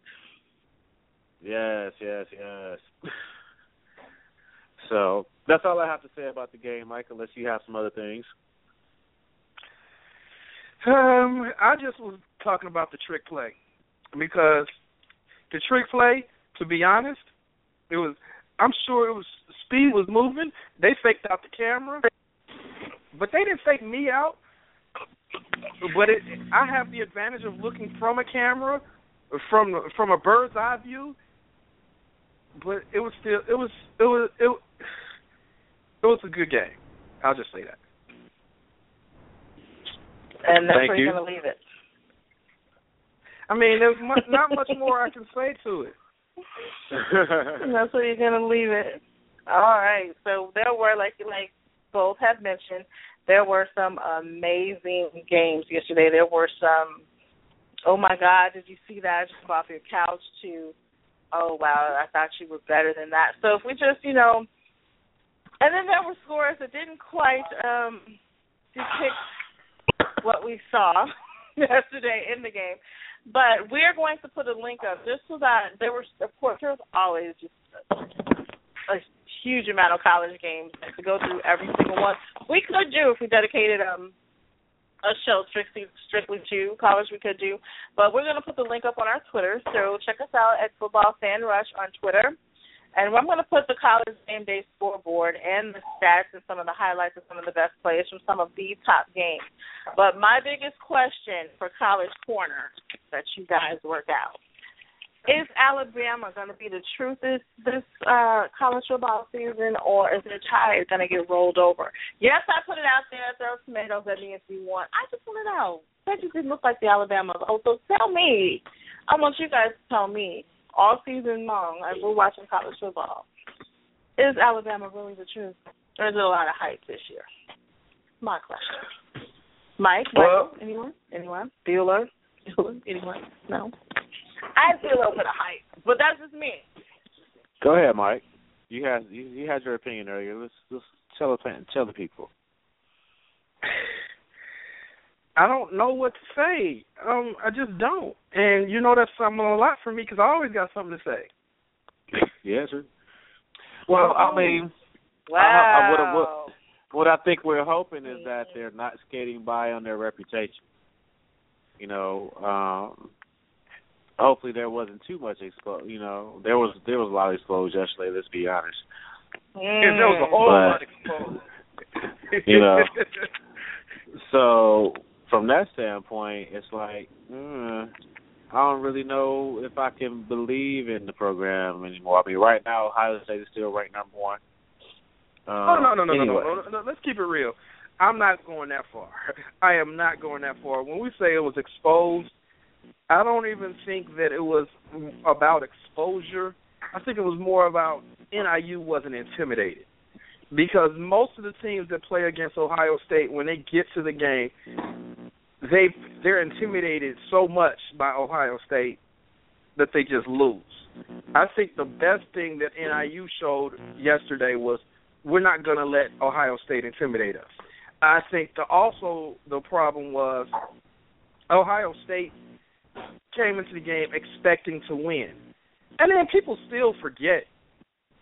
Yes, yes, yes. So that's all I have to say about the game, Mike, unless you have some other things. Um, I just was talking about the trick play, because the trick play, to be honest, it was – I'm sure it was speed was moving. They faked out the camera, but they didn't fake me out. But it, I have the advantage of looking from a camera, from from a bird's eye view. But it was still it was it was it, it was a good game. I'll just say that. And that's where you're gonna leave it. I mean, there's much, not much more I can say to it. That's where you're gonna leave it. All right. So there were, like, like both have mentioned, there were some amazing games yesterday. There were some, oh my God, did you see that? I just off your couch to, oh wow, I thought you were better than that. So if we just, you know, and then there were scores that didn't quite um, depict what we saw yesterday in the game. But we're going to put a link up just so that there were, of course, there was always just a huge amount of college games to go through every single one. We could do, if we dedicated um, a show strictly, strictly to college, we could do. But we're going to put the link up on our Twitter, so check us out at Football Fan Rush on Twitter. And I'm going to put the college game day scoreboard and the stats and some of the highlights and some of the best plays from some of the top games. But my biggest question for College Corner that you guys work out, is Alabama going to be the truth this, this uh, college football season, or is their tide going to get rolled over? Yes, I put it out there, throw tomatoes at me if you want. I just want to know. That just didn't look like the Alabama. Oh, so tell me. I want you guys to tell me. All season long, like, we're watching college football. Is Alabama really the truth? Or is it a lot of hype this year? My question. Mike? Well, Michael, anyone? Anyone? Bueller? Bueller? Anyone? No? I feel a little bit of hype, but that's just me. Go ahead, Mike. You had you, you had your opinion earlier. Let's, let's tell, tell the people. I don't know what to say. Um, I just don't. And you know that's something a lot for me because I always got something to say. Yeah, sure. Well, well I mean, wow. I, I, what, what I think we're hoping is that they're not skating by on their reputation. You know, um, hopefully there wasn't too much expo- You know, there was there was a lot of exposure yesterday. Let's be honest. Mm. Yeah, there was a whole lot of exposure. You know, so. From that standpoint, it's like, mm, I don't really know if I can believe in the program anymore. I mean, right now, Ohio State is still ranked number one. Um, oh, no, no, no, anyway. no, no, no, no. Let's keep it real. I'm not going that far. I am not going that far. When we say it was exposed, I don't even think that it was about exposure. I think it was more about N I U wasn't intimidated. Because most of the teams that play against Ohio State, when they get to the game, they they're intimidated so much by Ohio State that they just lose. I think the best thing that N I U showed yesterday was we're not going to let Ohio State intimidate us. I think the, also the problem was Ohio State came into the game expecting to win. And then people still forget.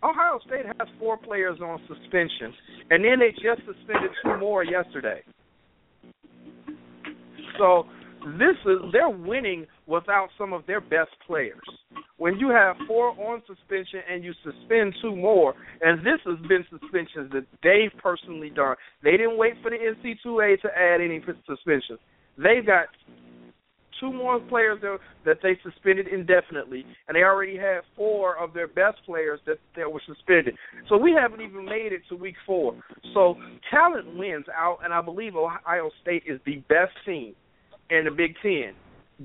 Ohio State has four players on suspension, and then they just suspended two more yesterday. So this is they're winning without some of their best players. When you have four on suspension and you suspend two more, and this has been suspensions that they've personally done. They didn't wait for the N C double A to add any suspensions. They've got two more players that they suspended indefinitely, and they already had four of their best players that, that were suspended. So we haven't even made it to week four. So talent wins out, and I believe Ohio State is the best team in the Big Ten.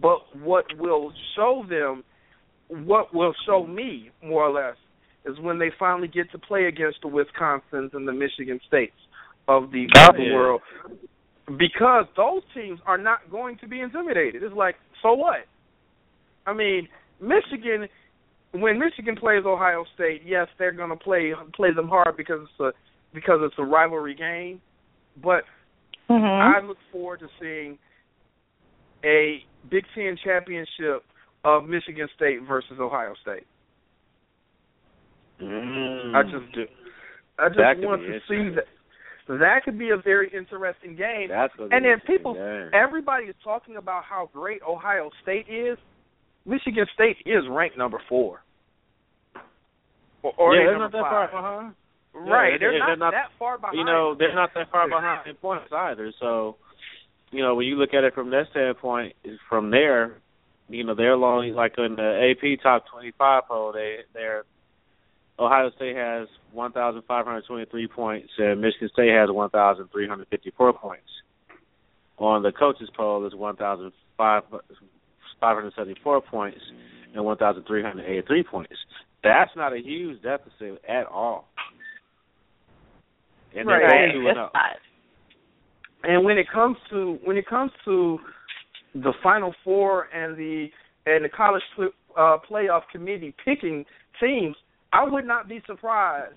But what will show them, what will show me, more or less, is when they finally get to play against the Wisconsins and the Michigan States of the, oh, of the yeah. world. Because those teams are not going to be intimidated. It's like, so what? I mean, Michigan, when Michigan plays Ohio State, yes, they're going to play play them hard because it's a, because it's a rivalry game. But mm-hmm. I look forward to seeing a Big Ten championship of Michigan State versus Ohio State. Mm. I just do. I just that want to see that. That could be a very interesting game. And then people, game. everybody is talking about how great Ohio State is. Michigan State is ranked number four. Or, or yeah, they're not that five. far behind. Right, yeah, they're, they're, not they're not that far behind. You know, they're not that far behind in points either. So, you know, when you look at it from that standpoint, from there, you know, they're long, like in the A P top twenty-five poll, they, they're Ohio State has one thousand five hundred twenty-three points, and Michigan State has one thousand three hundred fifty-four points. On the coaches' poll, it's one thousand five hundred seventy-four points and one thousand three hundred eighty-three points. That's not a huge deficit at all. And they're right. Going two and oh. And when it comes to when it comes to the Final Four and the and the college uh, playoff committee picking teams, I would not be surprised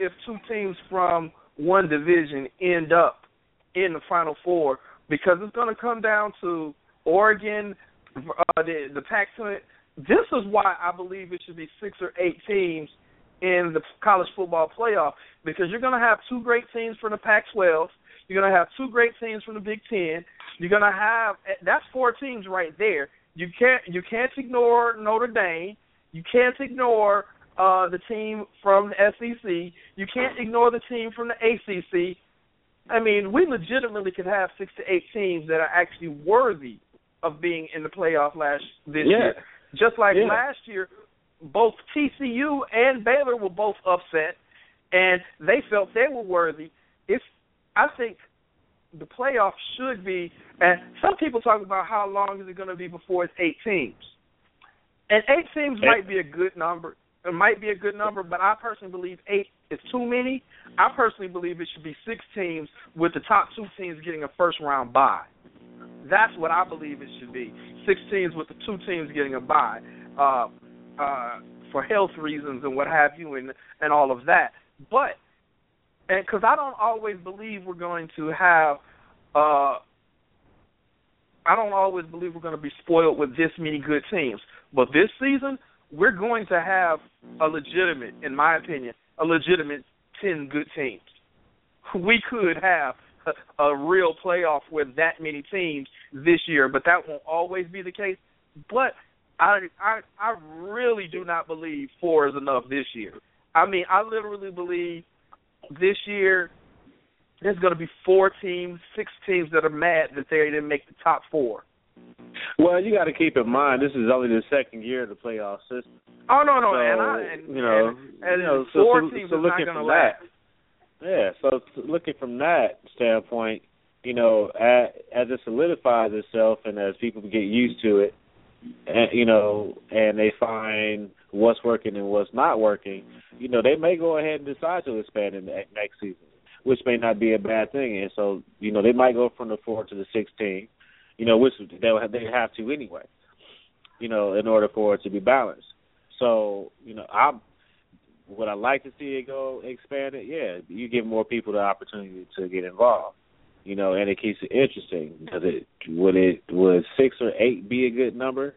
if two teams from one division end up in the Final Four, because it's going to come down to Oregon, uh, the, the Pac ten. This is why I believe it should be six or eight teams in the college football playoff, because you're going to have two great teams from the Pac twelve. You're going to have two great teams from the Big Ten. You're going to have – that's four teams right there. You can't, you can't ignore Notre Dame. You can't ignore – Uh, the team from the S E C. You can't ignore the team from the A C C. I mean, we legitimately could have six to eight teams that are actually worthy of being in the playoff last this yeah. year. Just like yeah. last year, both T C U and Baylor were both upset, and they felt they were worthy. It's, I think the playoff should be, and some people talk about how long is it going to be before it's eight teams. And eight teams eight. might be a good number. It might be a good number, but I personally believe eight is too many. I personally believe it should be six teams, with the top two teams getting a first-round bye. That's what I believe it should be, six teams with the two teams getting a bye uh, uh, for health reasons and what have you and, and all of that. But and because I don't always believe we're going to have uh, I don't always believe we're going to be spoiled with this many good teams. But this season, we're going to have a legitimate, in my opinion, a legitimate ten good teams. We could have a, a real playoff with that many teams this year, but that won't always be the case. But I, I, I really do not believe four is enough this year. I mean, I literally believe this year there's going to be four teams, six teams that are mad that they didn't make the top four. Well, you got to keep in mind this is only the second year of the playoff system. Oh no, no, so, and, I, and you know, and, and you know, so, four so, teams so looking not from last. that, yeah. So looking from that standpoint, you know, as, as it solidifies itself and as people get used to it, and, you know, and they find what's working and what's not working, you know, they may go ahead and decide to expand in the next season, which may not be a bad thing. And so, you know, they might go from the four to the sixteen. You know, which they they have to anyway. You know, in order for it to be balanced. So, you know, I would I like to see it go expanded? Yeah, you give more people the opportunity to get involved. You know, and it keeps it interesting. Because it would it would six or eight be a good number?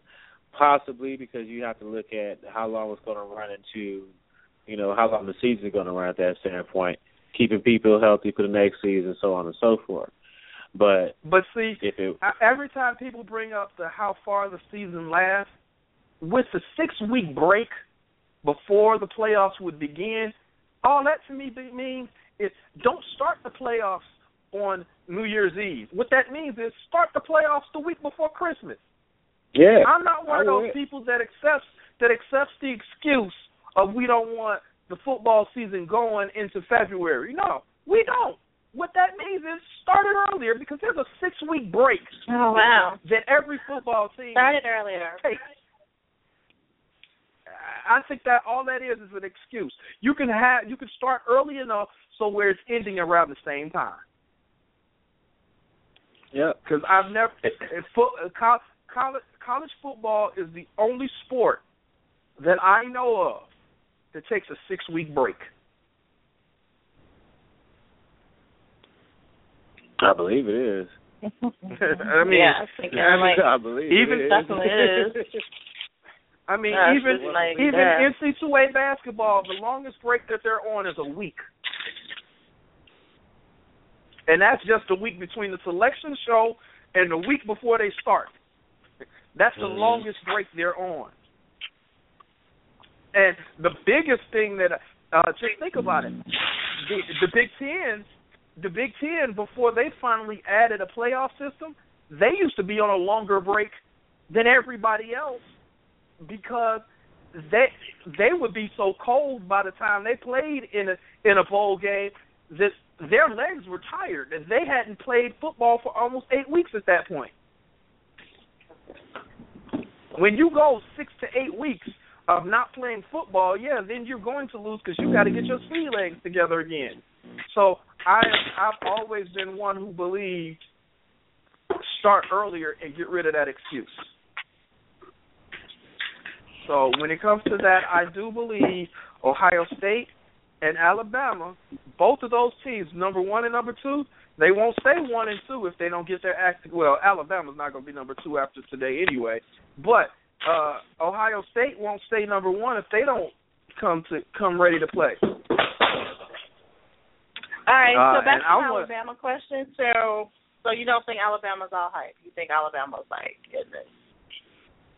Possibly, because you have to look at how long it's going to run into. You know, how long the season is going to run at that standpoint. Keeping people healthy for the next season, so on and so forth. But but see, if it, every time people bring up the how far the season lasts, with the six-week break before the playoffs would begin, all that to me means is don't start the playoffs on New Year's Eve. What that means is start the playoffs the week before Christmas. Yeah, I'm not one of those people that accepts that accepts the excuse of we don't want the football season going into February. No, we don't. What that means is start it earlier because there's a six-week break. Oh, wow. That every football team started earlier. Takes. I think that all that is is an excuse. You can have you can start early enough so where it's ending around the same time. Yeah, because I've never college, college college football is the only sport that I know of that takes a six-week break. I believe it is. I mean, yeah, I, think I, like, I believe even, it definitely is. I mean, uh, even like even N C double A basketball, the longest break that they're on is a week, and that's just the week between the selection show and the week before they start. That's the mm. longest break they're on. And the biggest thing that uh, just think about it, the, the Big Ten. The Big Ten, before they finally added a playoff system, they used to be on a longer break than everybody else because they they would be so cold by the time they played in a in a bowl game that their legs were tired and they hadn't played football for almost eight weeks at that point. When you go six to eight weeks of not playing football, yeah, then you're going to lose because you got to get your sea legs together again. So I, I've always been one who believed start earlier and get rid of that excuse. So when it comes to that, I do believe Ohio State and Alabama, both of those teams, number one and number two, they won't stay one and two if they don't get their act. Well, Alabama's not going to be number two after today anyway. But uh, Ohio State won't stay number one if they don't come to come ready to play. All right, so uh, back to the Alabama was, question. So, so you don't think Alabama's all hype? You think Alabama's like, goodness?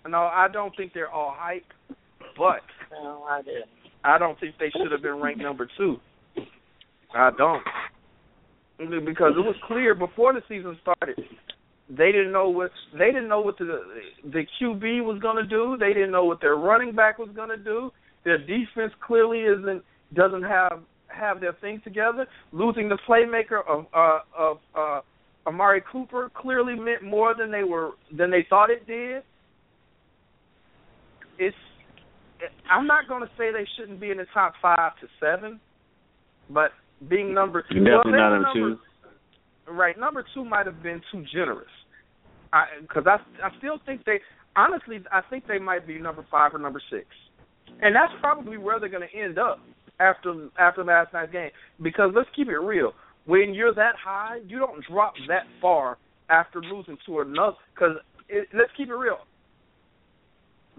No, I don't think they're all hype, but no, I do. I don't think they should have been ranked number two. I don't. Because it was clear before the season started, they didn't know what they didn't know what the the Q B was going to do. They didn't know what their running back was going to do. Their defense clearly isn't doesn't have. have their thing together. Losing the playmaker of uh, of uh, Amari Cooper clearly meant more than they were than they thought it did. It's I'm not going to say they shouldn't be in the top five to seven, but being number two, definitely well, not number, number two. Right, number two might have been too generous. Because I, I I still think they honestly I think they might be number five or number six, and that's probably where they're going to end up. After after last night's game, because let's keep it real. When you're that high, you don't drop that far after losing to another. Because let's keep it real.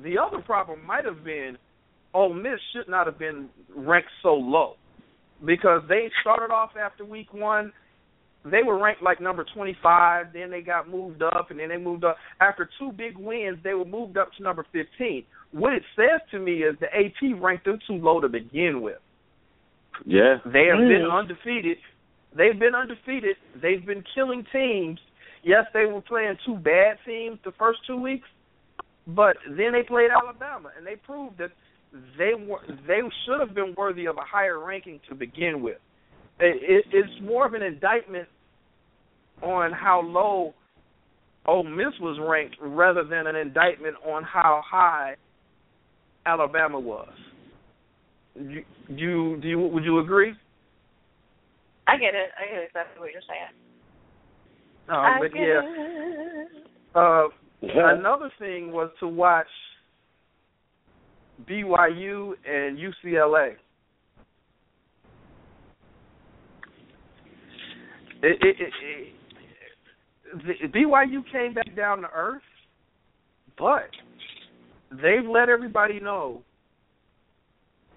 The other problem might have been Ole Miss should not have been ranked so low, because they started off after week one, they were ranked like number twenty-five. Then they got moved up, and then they moved up after two big wins. They were moved up to number fifteen. What it says to me is the A P ranked them too low to begin with. Yeah. They have been undefeated. They've been undefeated. They've been killing teams. Yes, they were playing two bad teams the first two weeks, but then they played Alabama, and they proved that they were they should have been worthy of a higher ranking to begin with. It, it, it's more of an indictment on how low Ole Miss was ranked rather than an indictment on how high Alabama was. You, you, do you, would you agree? I get it. I get exactly what you're saying. No, uh, but yeah. Uh, yeah. Another thing was to watch B Y U and U C L A. It, it, it, it, the, B Y U came back down to earth, but they've let everybody know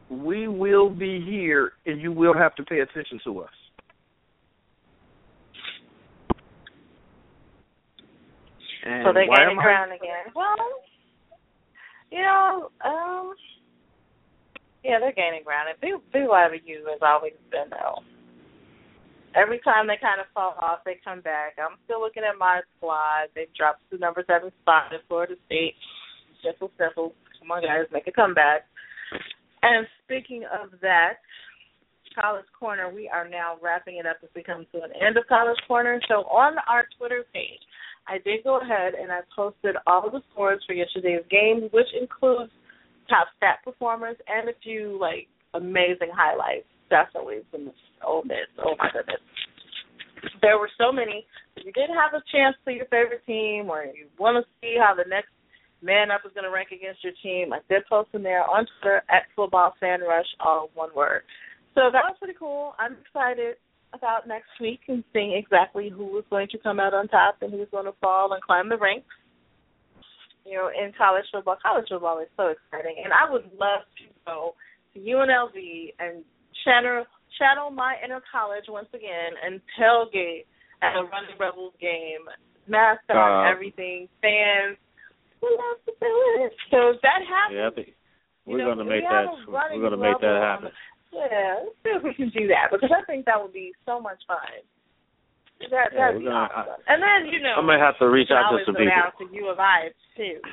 we will be here and you will have to pay attention to us. And so they got it around again. Well, you know, um, yeah, they're gaining ground. And B Y U has always been, though. Every time they kind of fall off, they come back. I'm still looking at my squad. They've dropped to the number seven spot at Florida State. Shuffle, shuffle. Come on, guys, make a comeback. And speaking of that, College Corner, we are now wrapping it up as we come to an end of College Corner. So on our Twitter page, I did go ahead and I posted all the scores for yesterday's game, which includes top stat performers and a few, like, amazing highlights. Definitely from Ole Miss. Oh, my goodness. There were so many. If you didn't have a chance to your favorite team or you want to see how the next man up is going to rank against your team, I did post them there on Twitter at Football Fan Rush, all one word. So that was pretty cool. I'm excited about next week and seeing exactly who is going to come out on top and who's going to fall and climb the ranks. You know, in college football, college football is so exciting. And I would love to go to U N L V and channel, channel my inner college once again and tailgate at the Running Rebels game. Mascot, uh, everything, fans. We love to do it. So if that happens, yeah, we're going to make that. We're going to make that happen. Yeah, let's see if we can do that because I think that would be so much fun. That yeah, that'd be gonna, awesome. I, and then you know, I might have to reach out to some people. To U of I too.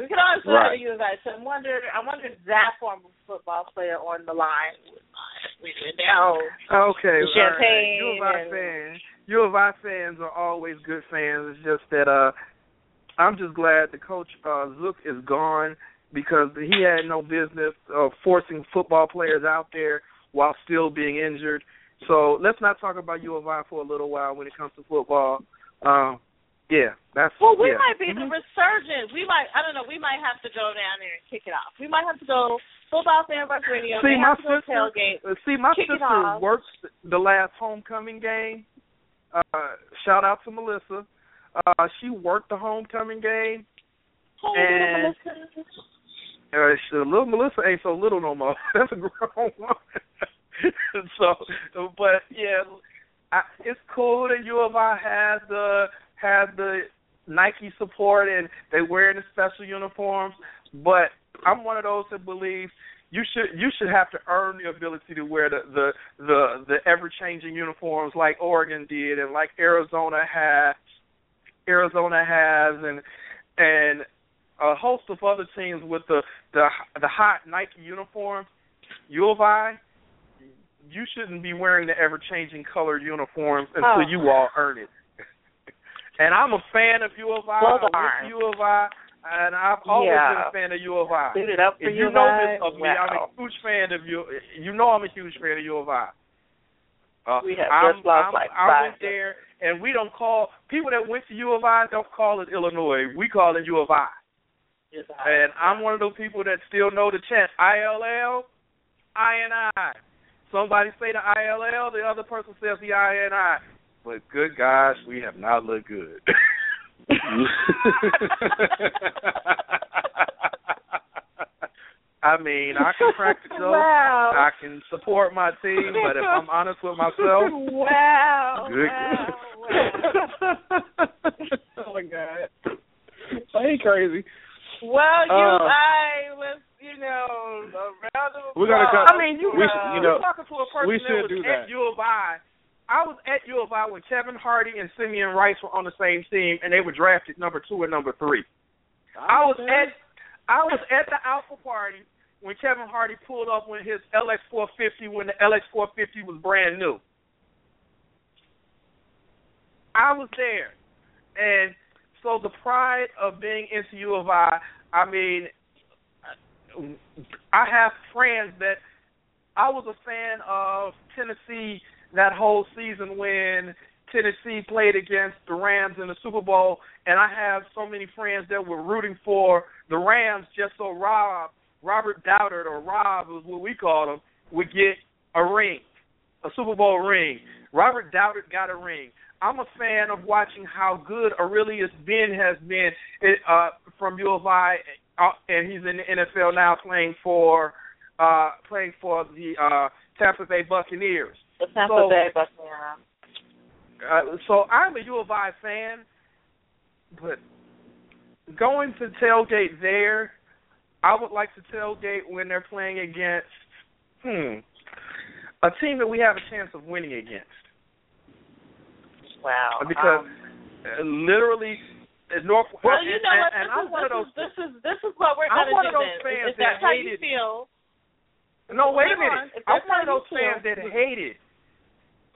We could always go right. to U of I. So I wonder, I wonder if that former football player on the line would mind down. Okay, champagne. Right. U of I and, fans. U of I fans are always good fans. It's just that uh, I'm just glad the coach uh, Zook is gone. Because he had no business uh, forcing football players out there while still being injured. So let's not talk about U of I for a little while when it comes to football. Um, yeah, that's well, we yeah. might be the resurgent. We might, I don't know. We might have to go down there and kick it off. We might have to go Football Fan Rush Radio. See my sister, tailgate, see my sister works the last homecoming game. Uh, shout out to Melissa. Uh, she worked the homecoming game. Hey, and Melissa. Uh, she, little Melissa ain't so little no more. That's a grown woman. So, but yeah, I, it's cool that U of I has the has the Nike support and they wear the special uniforms. But I'm one of those that believes you should you should have to earn the ability to wear the the the, the ever changing uniforms like Oregon did and like Arizona has, Arizona has and and. a host of other teams with the, the the hot Nike uniforms. U of I, you shouldn't be wearing the ever-changing colored uniforms until oh. you all earn it. And I'm a fan of U of I. Well I U of I, and I've always yeah. been a fan of U of I. It up for if you, you know this of me, wow. I'm a huge fan of you. You know I'm a huge fan of U of I. Uh, we have I'm, just lost like I went there, and we don't call people that went to U of I don't call it Illinois. We call it U of I. And I'm one of those people that still know the chant I L L, I N I. Somebody say the I L L, the other person says the I N I. But good gosh, we have not looked good. I mean, I can practice those. Wow. I can support my team, but if I'm honest with myself, wow. Good. Wow, wow. Oh, my God. I ain't crazy. Well, you, uh, I was, you know, around the we're gonna come, I mean, you, we, uh, you know, we're talking to a person that was at U of I. I was at U of I when Kevin Hardy and Simeon Rice were on the same team, and they were drafted number two and number three. I, I was at I was at the Alpha Party when Kevin Hardy pulled up with his L X four fifty when the L X four fifty was brand new. I was there, and. So the pride of being into U of I, I mean, I have friends that I was a fan of Tennessee that whole season when Tennessee played against the Rams in the Super Bowl, and I have so many friends that were rooting for the Rams just so Rob, Robert Dowdert or Rob is what we called him, would get a ring, a Super Bowl ring. Robert Dowdert got a ring. I'm a fan of watching how good Aurelius Ben has been uh, from U of I, and he's in the N F L now playing for uh, playing for the uh, Tampa Bay Buccaneers. The Tampa so, Bay Buccaneers. Uh, so I'm a U of I fan, but going to tailgate there, I would like to tailgate when they're playing against, hmm, a team that we have a chance of winning against. Wow. Because um, literally – North, well, and, you know what? This, and, and is, those, this is this is what we're going to do. I'm one of those fans is that, that how hated. You feel? No, wait a minute. I'm one of those fans feel. that hated.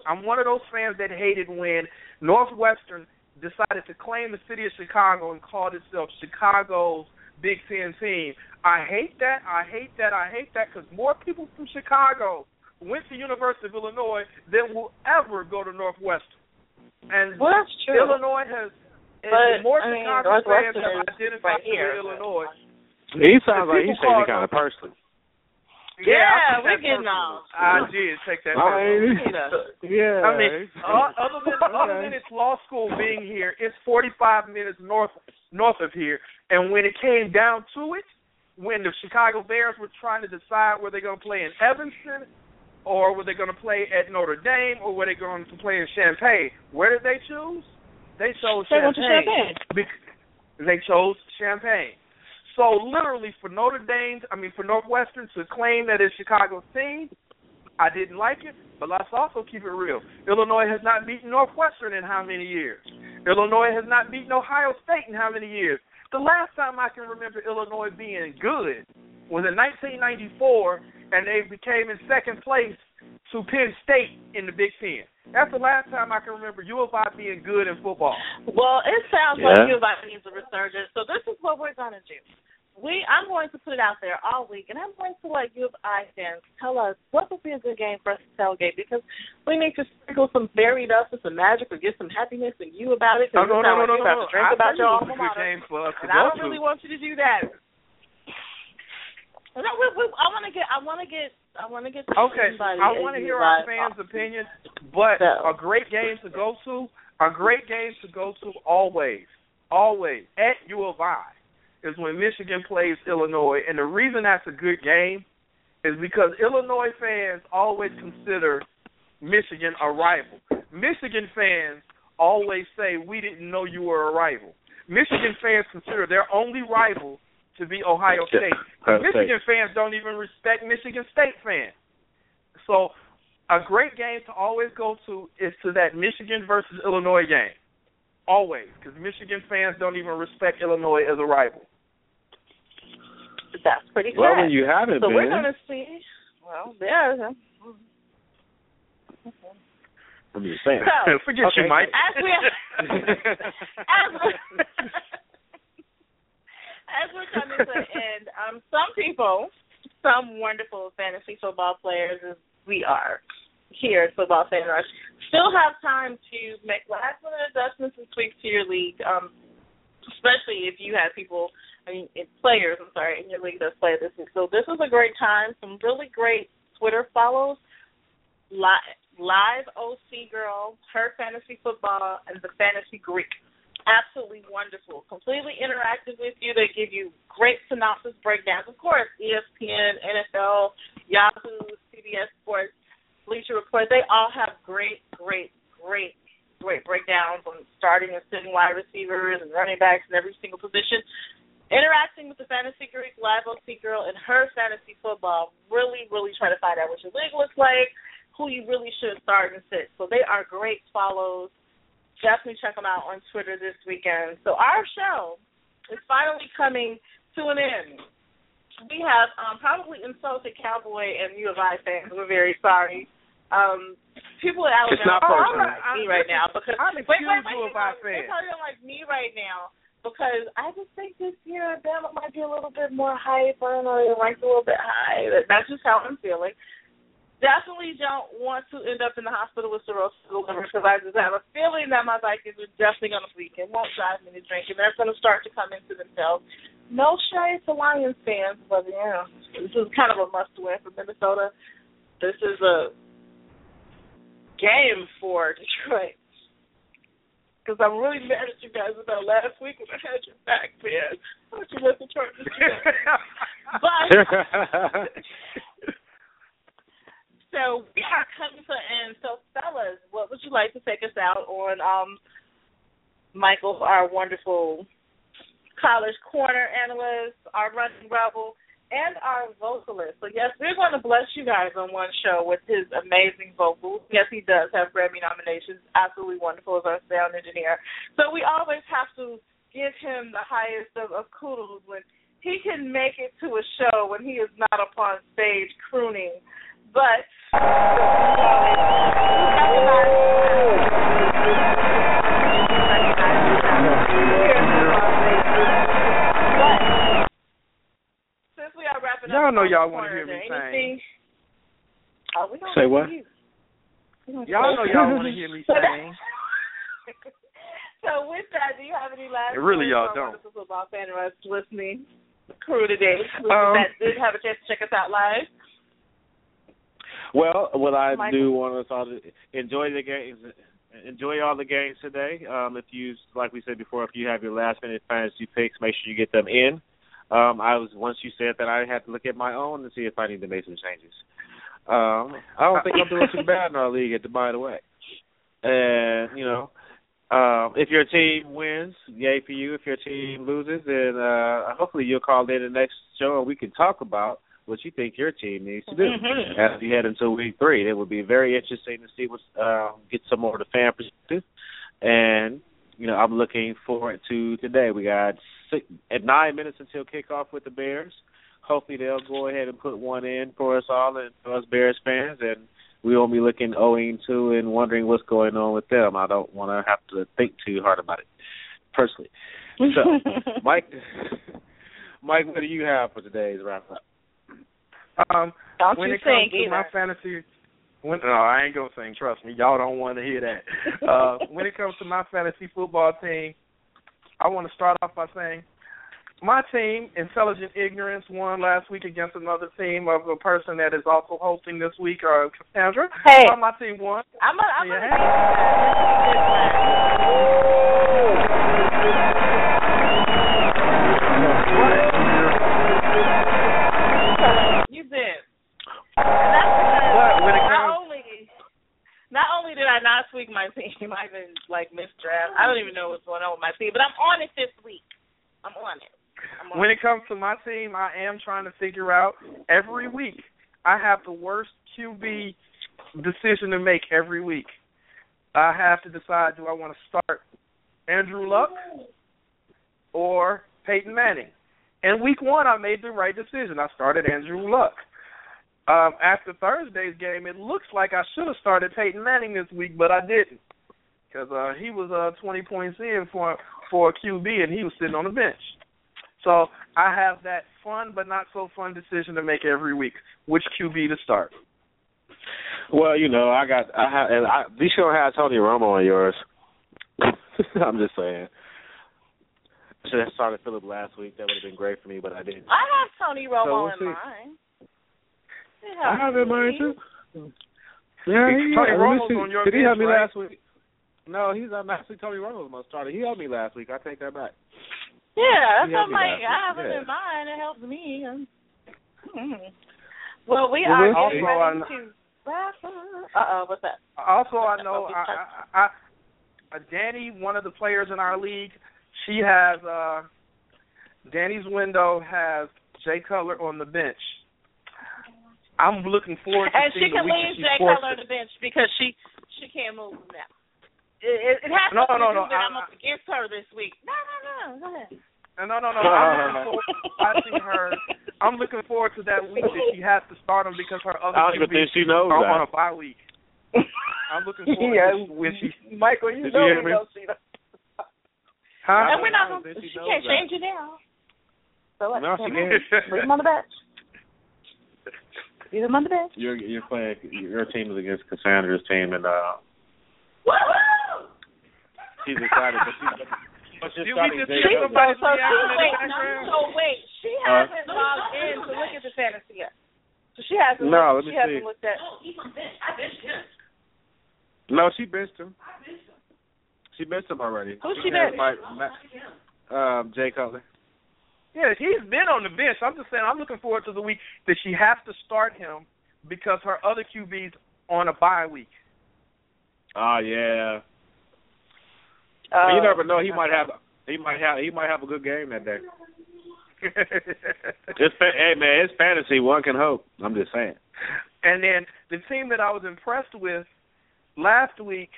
I'm one of those fans that hated when Northwestern decided to claim the city of Chicago and called itself Chicago's Big Ten team. I hate that. I hate that. I hate that because more people from Chicago went to University of Illinois than will ever go to Northwestern. And well, that's true. Illinois has. But, more I mean, Northwestern is right here. Illinois. He sounds like he's any kind of person. Yeah, yeah we're getting off. I did take that. I mean, yeah. I mean, other than, other than its law school being here, it's forty-five minutes north north of here. And when it came down to it, when the Chicago Bears were trying to decide were they going to play in Evanston or were they going to play at Notre Dame or were they going to play in Champaign, where did they choose? They chose they Champaign. Champaign. They chose Champaign. So literally for Notre Dame, I mean for Northwestern to claim that it's Chicago's team, I didn't like it, but let's also keep it real. Illinois has not beaten Northwestern in how many years? Illinois has not beaten Ohio State in how many years? The last time I can remember Illinois being good was in nineteen ninety-four, and they became in second place to Penn State in the Big Ten. That's the last time I can remember U of I being good in football. Well, it sounds yeah. like U of I needs a resurgence, so this is what we're going to do. We, I'm going to put it out there all week, and I'm going to let U of I fans tell us what would be a good game for us to tailgate, because we need to sprinkle some buried up and some magic or get some happiness in you about it. No, no, no, like no, no, no. Drink I about your alma mater, and I don't to. really want you to do that. No, we, we, I want to get. I want to get. I want to get. Okay, I want to hear our fans' opinions, but so. a great game to go to. A great game to go to always, always at U of I is when Michigan plays Illinois, and the reason that's a good game is because Illinois fans always consider Michigan a rival. Michigan fans always say we didn't know you were a rival. Michigan fans consider their only rival to be Ohio State. Yeah, Michigan State. fans don't even respect Michigan State fans. So a great game to always go to is to that Michigan versus Illinois game, always, because Michigan fans don't even respect Illinois as a rival. That's pretty good. Well, when you haven't so been. So we're going to see. Well, yeah. Okay. I'm just saying. So, Forget okay. you, Mike. As we as As we're coming to the end, um, some people, some wonderful fantasy football players, as we are here at Football Fan Rush, still have time to make last-minute adjustments and tweaks to your league, um, especially if you have people, I mean, players, I'm sorry, in your league that's played this week. So this is a great time. Some really great Twitter follows. Live, live O C Girl, Her Fantasy Football, and the Fantasy Greek. Absolutely wonderful. Completely interactive with you. They give you great synopsis breakdowns. Of course, E S P N, N F L, Yahoo, C B S Sports, Bleacher Report, they all have great, great, great, great breakdowns on starting and sitting wide receivers and running backs in every single position. Interacting with the Fantasy Greek, Live O C Girl, and Her Fantasy Football, really, really trying to find out what your league looks like, who you really should start and sit. So they are great follows. Definitely check them out on Twitter this weekend. So our show is finally coming to an end. We have um, probably insulted Cowboy and U of I fans. We're very sorry. Um, people at Alabama not oh, I'm not, I'm, like me right now because I'm wait, wait, wait, U of I fans. They probably don't like me right now because I just think this year Alabama might be a little bit more hype. I don't know, they ranked a little bit high. That's just how I'm feeling. Definitely don't want to end up in the hospital with cirrhosis of the liver because I just have a feeling that my Vikings are definitely going to leak and won't drive me to drink, and they're going to start to come into themselves. No shade to Lions fans, but, you know, this is kind of a must-win for Minnesota. This is a game for Detroit because I'm really mad at you guys about last week when I had your back, man. How much you let Detroit this year? But... So we are coming to an end. So, fellas, what would you like to take us out on, um, Michael, our wonderful college corner analyst, our running rebel, and our vocalist. So, yes, we're going to bless you guys on one show with his amazing vocals. Yes, he does have Grammy nominations. Absolutely wonderful as our sound engineer. So we always have to give him the highest of, of kudos when he can make it to a show when he is not upon stage crooning. But uh, we recognize him. But since we are wrapping up, y'all know y'all want to hear me sing. Oh, we don't say what? Y'all know y'all want to hear me sing. So with that, do you have any last? It really y'all don't. This is football fan of us listening. The crew today um, that did have a chance to check us out live. Well, what I Michael. do want us all to enjoy the games, enjoy all the games today. Um, if you, like we said before, if you have your last minute fantasy picks, make sure you get them in. Um, I was once you said that I had to look at my own to see if I need to make some changes. Um, I don't think I'm doing too bad in our league, at the by the way. And you know. Um, if your team wins, yay for you. If your team loses, then uh, hopefully you'll call in the next show and we can talk about what you think your team needs to do mm-hmm. as we head into week three. It would be very interesting to see what's uh, get some more of the fan perspective. And, you know, I'm looking forward to today. We got six, at nine minutes until kickoff with the Bears. Hopefully they'll go ahead and put one in for us all and for us Bears fans, and we won't be looking oh and two and wondering what's going on with them. I don't want to have to think too hard about it, personally. So, Mike, Mike, what do you have for today's wrap up? Um, don't when you it comes to either. my fantasy, when, no, I ain't gonna sing. Trust me, y'all don't want to hear that. Uh, when it comes to my fantasy football team, I want to start off by saying my team, Intelligent Ignorance, won last week against another team of a person that is also hosting this week, uh, Cassandra. Hey. So my team won. I'm going I'm yeah. to You did. But when it comes- not, only, not only did I not squeak my team, I've been, like, misdraft. I don't even know what's going on with my team, but I'm on it this week. I'm on it. When it comes to my team, I am trying to figure out every week. I have the worst Q B decision to make every week. I have to decide, do I want to start Andrew Luck or Peyton Manning? And week one, I made the right decision. I started Andrew Luck. Um, after Thursday's game, it looks like I should have started Peyton Manning this week, but I didn't because uh, he was uh, twenty points in for, for a Q B, and he was sitting on the bench. So I have that fun but not so fun decision to make every week, which Q B to start. Well, you know, I got, I have, and I, be sure I have Tony Romo on yours. I'm just saying. I should have started Phillip last week. That would have been great for me, but I didn't. I have Tony Romo so we'll in mine. I have in mine too. Yeah, he, Tony Romo's on your Did he have me right? last week? No, he's not. Actually, Tony Romo was my starter. He helped me last week. I take that back. Yeah, that's what I'm like. I have it yeah. in mind. It helps me. Mm-hmm. Well, we well, are getting ready I, to wrap up. Uh-oh, what's that? Also, I know I, I, I, Danny, one of the players in our league, she has uh, Danny's window has Jay Cutler on the bench. I'm looking forward to and seeing the week. And she can leave Jay Cutler on the bench because she, she can't move him now. It, it has no, to no, no, that I, I'm up against her this week. No, no, no. Go ahead. No, no, no. I'm looking forward to her. I'm looking forward to that week that she has to start him because her other Q B is on a bye week. I'm looking forward yeah, to when she. Michael, you know you know she does. Huh? And we're not gonna. She, she can't change it now. So what? No, she can't. Leave him on the bench. Leave him on the bench. You're, you're playing. Your team is against Cassandra's team, and uh. What? She's excited, but she's, but she's starting to think about it. So, wait, no, so wait, she hasn't uh, logged in to look at the fantasy yet. So she hasn't, no, looked, she hasn't looked at No, even benched. I benched him. No, she benched him. I benched him. She benched him already. Who she, she benched? Um, Jay Cutler. Yeah, he's been on the bench. I'm just saying I'm looking forward to the week that she has to start him because her other Q B's on a bye week. Oh, yeah. Uh, well, you never know. He might have He might have he might have a good game that day. It's, hey, man, it's fantasy. One can hope. I'm just saying. And then the team that I was impressed with last week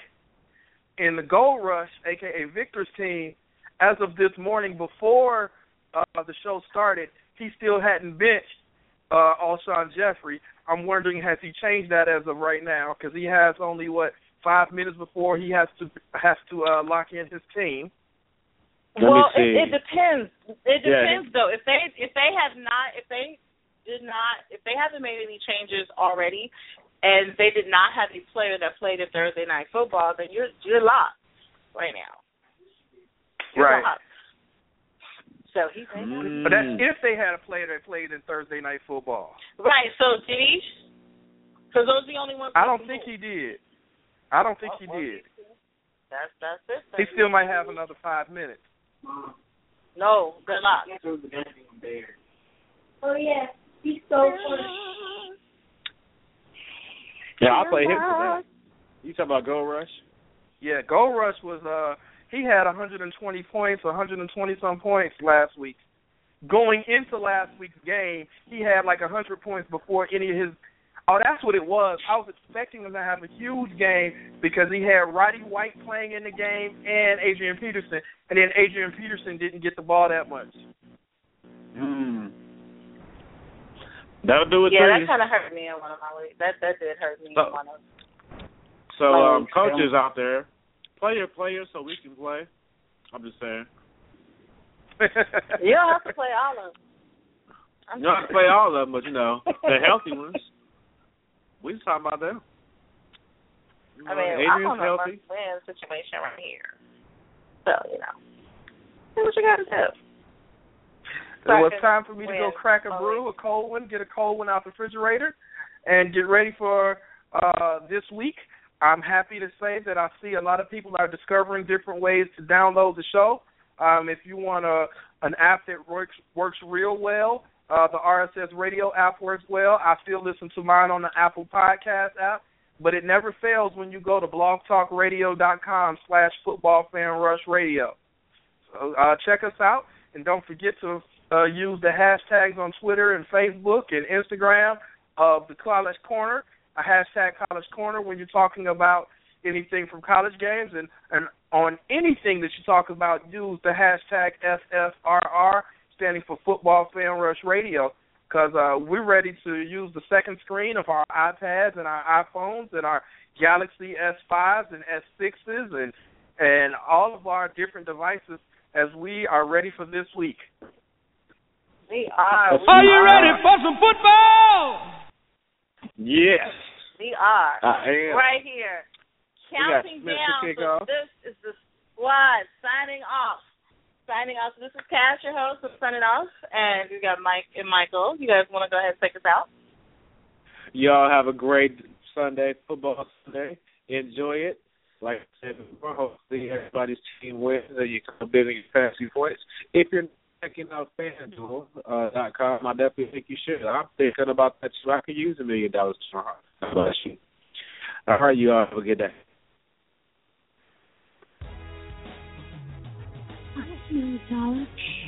in the Gold Rush, a k a. Victor's team, as of this morning before uh, the show started, he still hadn't benched uh, Alshon Jeffrey. I'm wondering, has he changed that as of right now? Because he has only, what, five minutes before he has to has to uh, lock in his team. Let well, it, it depends. It depends, yeah. though. If they if they have not, if they did not, if they haven't made any changes already, and they did not have a player that played at Thursday Night Football, then you're you're locked right now. You're right. Locked. So he's. Mm. But that's if they had a player that played in Thursday Night Football. Right. So did he? Because those are the only ones. I don't think he did. I don't think oh, he well, did. That's that's it. He still might have another five minutes. No, good luck. Oh, yeah. He's so funny. Yeah, I'll play him for that. You talking about Gold Rush? Yeah, Gold Rush was, uh, he had one hundred twenty points, one hundred twenty-some points last week. Going into last week's game, he had like one hundred points before any of his, oh, that's what it was. I was expecting him to have a huge game because he had Roddy White playing in the game and Adrian Peterson, and then Adrian Peterson didn't get the ball that much. Hmm. That'll do it. Yeah, three. That kind of hurt me in one of my weeks. That that did hurt me so, in one of. So, um, coaches out there, play your players so we can play. I'm just saying. You don't have to play all of them. I'm you don't have to play all of them, but you know the healthy ones. We just talking about them. You know, I mean, Adrian's I'm on a must-win situation right here. So, you know. Do what you got to do. So well, it's time for me to go crack a brew, a cold one, get a cold one out the refrigerator, and get ready for uh, this week. I'm happy to say that I see a lot of people are discovering different ways to download the show. Um, if you want a, an app that works, works real well, Uh, the R S S radio app works well. I still listen to mine on the Apple Podcast app, but it never fails when you go to blogtalkradio.com slash footballfanrushradio. So uh, check us out, and don't forget to uh, use the hashtags on Twitter and Facebook and Instagram of the College Corner, a hashtag College Corner when you're talking about anything from college games. And, and on anything that you talk about, use the hashtag F F R R, standing for Football Fan Rush Radio, because uh, we're ready to use the second screen of our iPads and our iPhones and our Galaxy S fives and S sixes and and all of our different devices as we are ready for this week. We are. We are you are. ready for some football? Yes. We are. I am. Right here. Counting down. This is the squad signing off. Signing off. This is Cash, your host. I'm signing off. And we got Mike and Michael. You guys want to go ahead and take us out? Y'all have a great Sunday, football Sunday. Enjoy it. Like I said before, hopefully everybody's team wins and you come building your fantasy points. If you're checking out FanDuel dot com, uh, I definitely think you should. I'm thinking about that so I could use a million dollars tomorrow. God bless you. All right, you all have a good day. Million dollars.